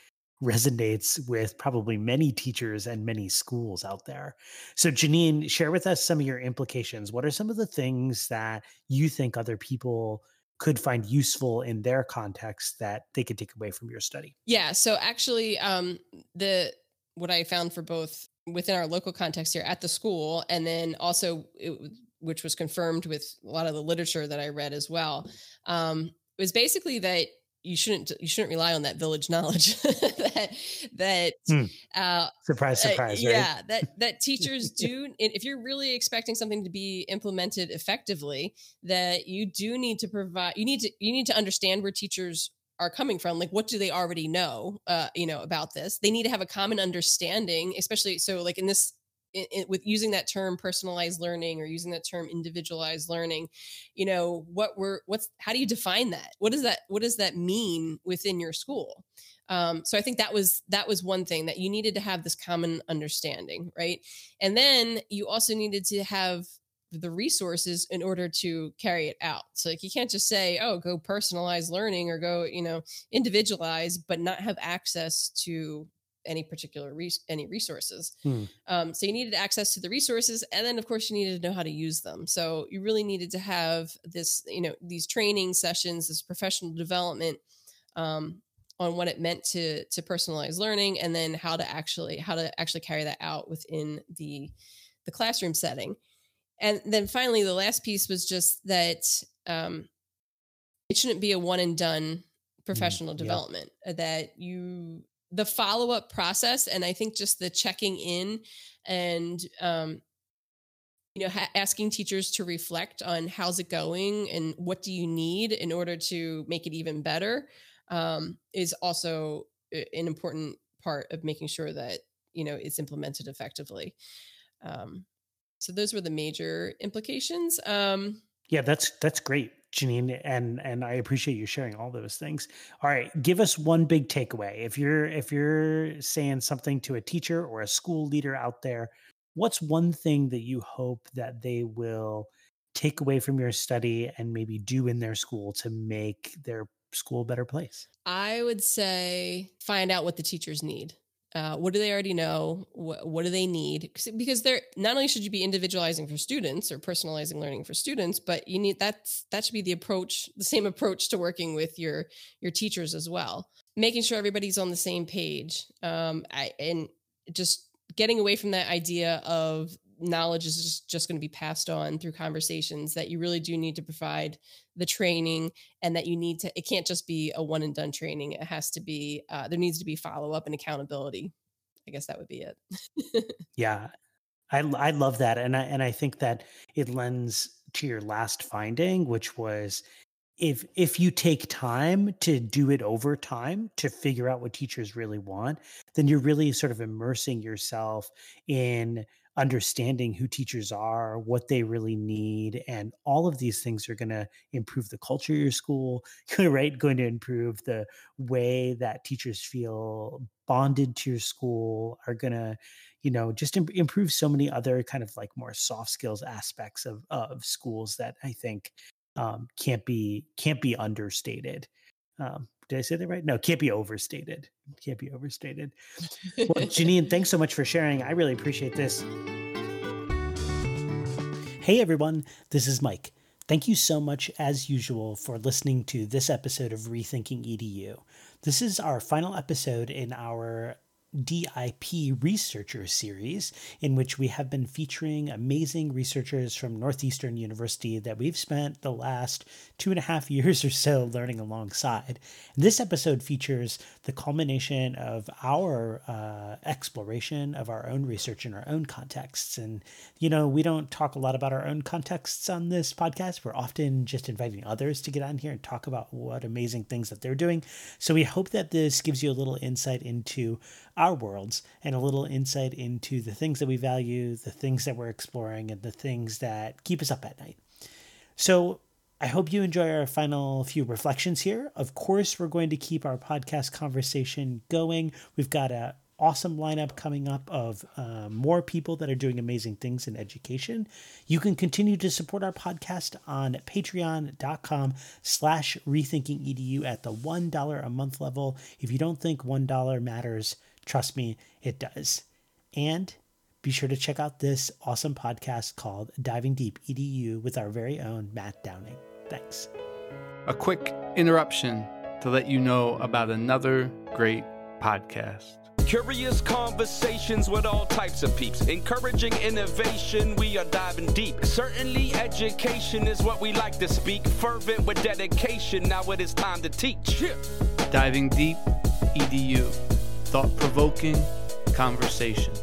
resonates with probably many teachers and many schools out there. So Janine, share with us some of your implications. What are some of the things that you think other people could find useful in their context that they could take away from your study? Yeah. So actually, what I found for both within our local context here at the school, and then also, which was confirmed with a lot of the literature that I read as well, was basically that you shouldn't rely on that village knowledge. Surprise, right? Yeah, that teachers do. If you're really expecting something to be implemented effectively, that you do need to provide. You need to understand where teachers are coming from. Like, what do they already know, about this? They need to have a common understanding, especially. So like with using that term personalized learning or using that term individualized learning, how do you define that? What does that mean within your school? So I think that was one thing, that you needed to have this common understanding, right? And then you also needed to have the resources in order to carry it out. So like, you can't just say, oh, go personalized learning or go, individualize, but not have access to any particular resources. So you needed access to the resources. And then of course you needed to know how to use them. So you really needed to have this, these training sessions, this professional development, on what it meant to personalize learning, and then how to actually carry that out within the classroom setting. And then finally, the last piece was just that it shouldn't be a one and done professional development, that the follow up process. And I think just the checking in and, asking teachers to reflect on how's it going and what do you need in order to make it even better, is also an important part of making sure that, it's implemented effectively. So those were the major implications. Yeah, that's great, Janine. And I appreciate you sharing all those things. All right. Give us one big takeaway. If you're saying something to a teacher or a school leader out there, what's one thing that you hope that they will take away from your study and maybe do in their school to make their school a better place? I would say find out what the teachers need. What do they already know? What do they need? Because they're not only should you be individualizing for students or personalizing learning for students, but you need that should be the same approach to working with your teachers as well. Making sure everybody's on the same page, and just getting away from that idea of knowledge is just going to be passed on through conversations, that you really do need to provide the training, and that it can't just be a one and done training. It has to be, there needs to be follow up and accountability. I guess that would be it. Yeah. I love that. And I think that it lends to your last finding, which was if you take time to do it over time to figure out what teachers really want, then you're really sort of immersing yourself in understanding who teachers are, what they really need, and all of these things are going to improve the culture of your school, right? Going to improve the way that teachers feel bonded to your school, are going to, just improve so many other kind of like more soft skills aspects of schools that I think can't be understated. Did I say that right? No, can't be overstated. Well, Janine, thanks so much for sharing. I really appreciate this. Hey, everyone, this is Mike. Thank you so much, as usual, for listening to this episode of Rethinking EDU. This is our final episode in our DIP Researcher series, in which we have been featuring amazing researchers from Northeastern University that we've spent the last 2.5 years or so learning alongside. And this episode features the culmination of our exploration of our own research in our own contexts. And, you know, we don't talk a lot about our own contexts on this podcast. We're often just inviting others to get on here and talk about what amazing things that they're doing. So we hope that this gives you a little insight into our worlds and a little insight into the things that we value, the things that we're exploring, and the things that keep us up at night. So I hope you enjoy our final few reflections here. Of course, we're going to keep our podcast conversation going. We've got a awesome lineup coming up of more people that are doing amazing things in education. You can continue to support our podcast on patreon.com/rethinkingEDU at the $1 a month level. If you don't think $1 matters, trust me, it does. And be sure to check out this awesome podcast called Diving Deep EDU with our very own Matt Downing. Thanks. A quick interruption to let you know about another great podcast. Curious conversations with all types of peeps. Encouraging innovation, we are diving deep. Certainly education is what we like to speak. Fervent with dedication, now it is time to teach. Yeah. Diving Deep EDU. Thought-provoking conversations.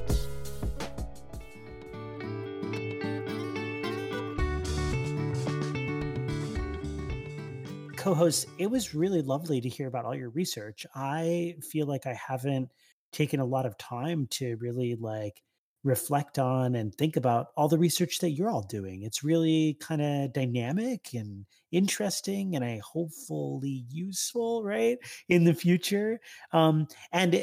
Co-hosts, it was really lovely to hear about all your research. I feel like I haven't taken a lot of time to really like reflect on and think about all the research that you're all doing. It's really kind of dynamic and interesting and hopefully useful, right, in the future. And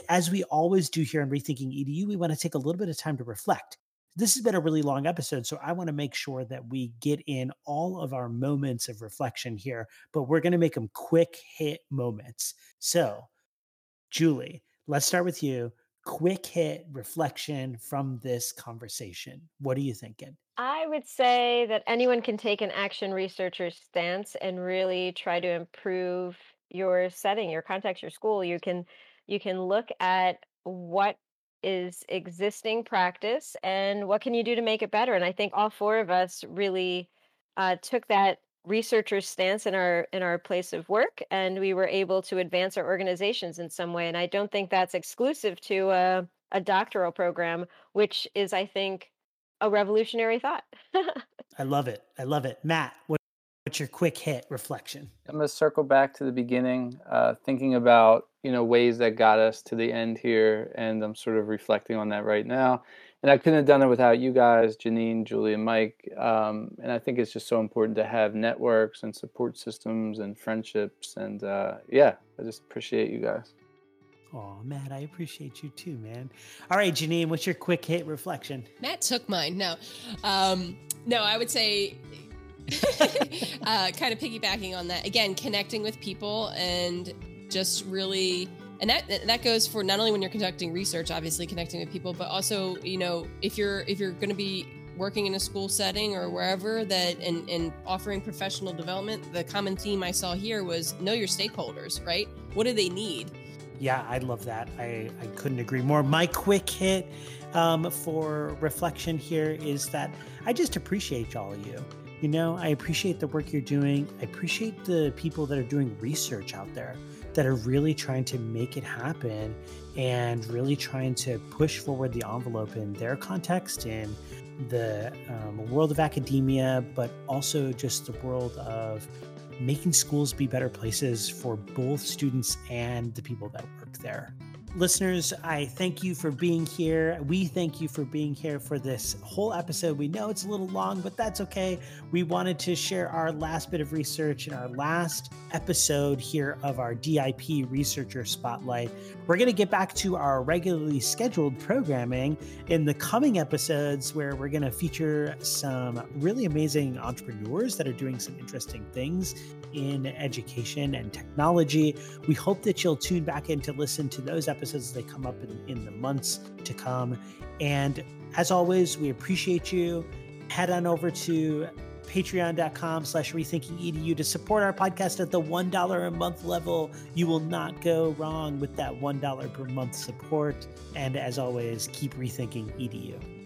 as we always do here on Rethinking EDU, we want to take a little bit of time to reflect. This has been a really long episode, so I want to make sure that we get in all of our moments of reflection here, but we're going to make them quick hit moments. So, Julie, let's start with you. Quick hit reflection from this conversation. What are you thinking? I would say that anyone can take an action researcher stance and really try to improve your setting, your context, your school. You can look at what is existing practice and what can you do to make it better. And I think all four of us really took that researcher stance in our place of work, and we were able to advance our organizations in some way. And I don't think that's exclusive to a doctoral program, which is, I think, a revolutionary thought. I love it. I love it. Matt, what's your quick hit reflection? I'm going to circle back to the beginning, thinking about, ways that got us to the end here. And I'm sort of reflecting on that right now. And I couldn't have done it without you guys, Janine, Julie, and Mike. And I think it's just so important to have networks and support systems and friendships. And I just appreciate you guys. Oh, Matt, I appreciate you too, man. All right, Janine, what's your quick hit reflection? Matt took mine. No, I would say kind of piggybacking on that. Again, connecting with people and just really... And that goes for not only when you're conducting research, obviously connecting with people, but also, if you're going to be working in a school setting or wherever that and offering professional development, the common theme I saw here was know your stakeholders, right? What do they need? Yeah, I love that. I couldn't agree more. My quick hit for reflection here is that I just appreciate all of you. I appreciate the work you're doing. I appreciate the people that are doing research out there that are really trying to make it happen and really trying to push forward the envelope in their context, in the world of academia, but also just the world of making schools be better places for both students and the people that work there. Listeners, I thank you for being here. We thank you for being here for this whole episode. We know it's a little long, but that's okay. We wanted to share our last bit of research in our last episode here of our DIP Researcher Spotlight. We're going to get back to our regularly scheduled programming in the coming episodes, where we're going to feature some really amazing entrepreneurs that are doing some interesting things in education and technology. We hope that you'll tune back in to listen to those episodes as they come up in the months to come. And as always, we appreciate you. Head on over to patreon.com/rethinkingEDU to support our podcast at the $1 a month level. You will not go wrong with that $1 per month support. And as always, keep rethinking EDU.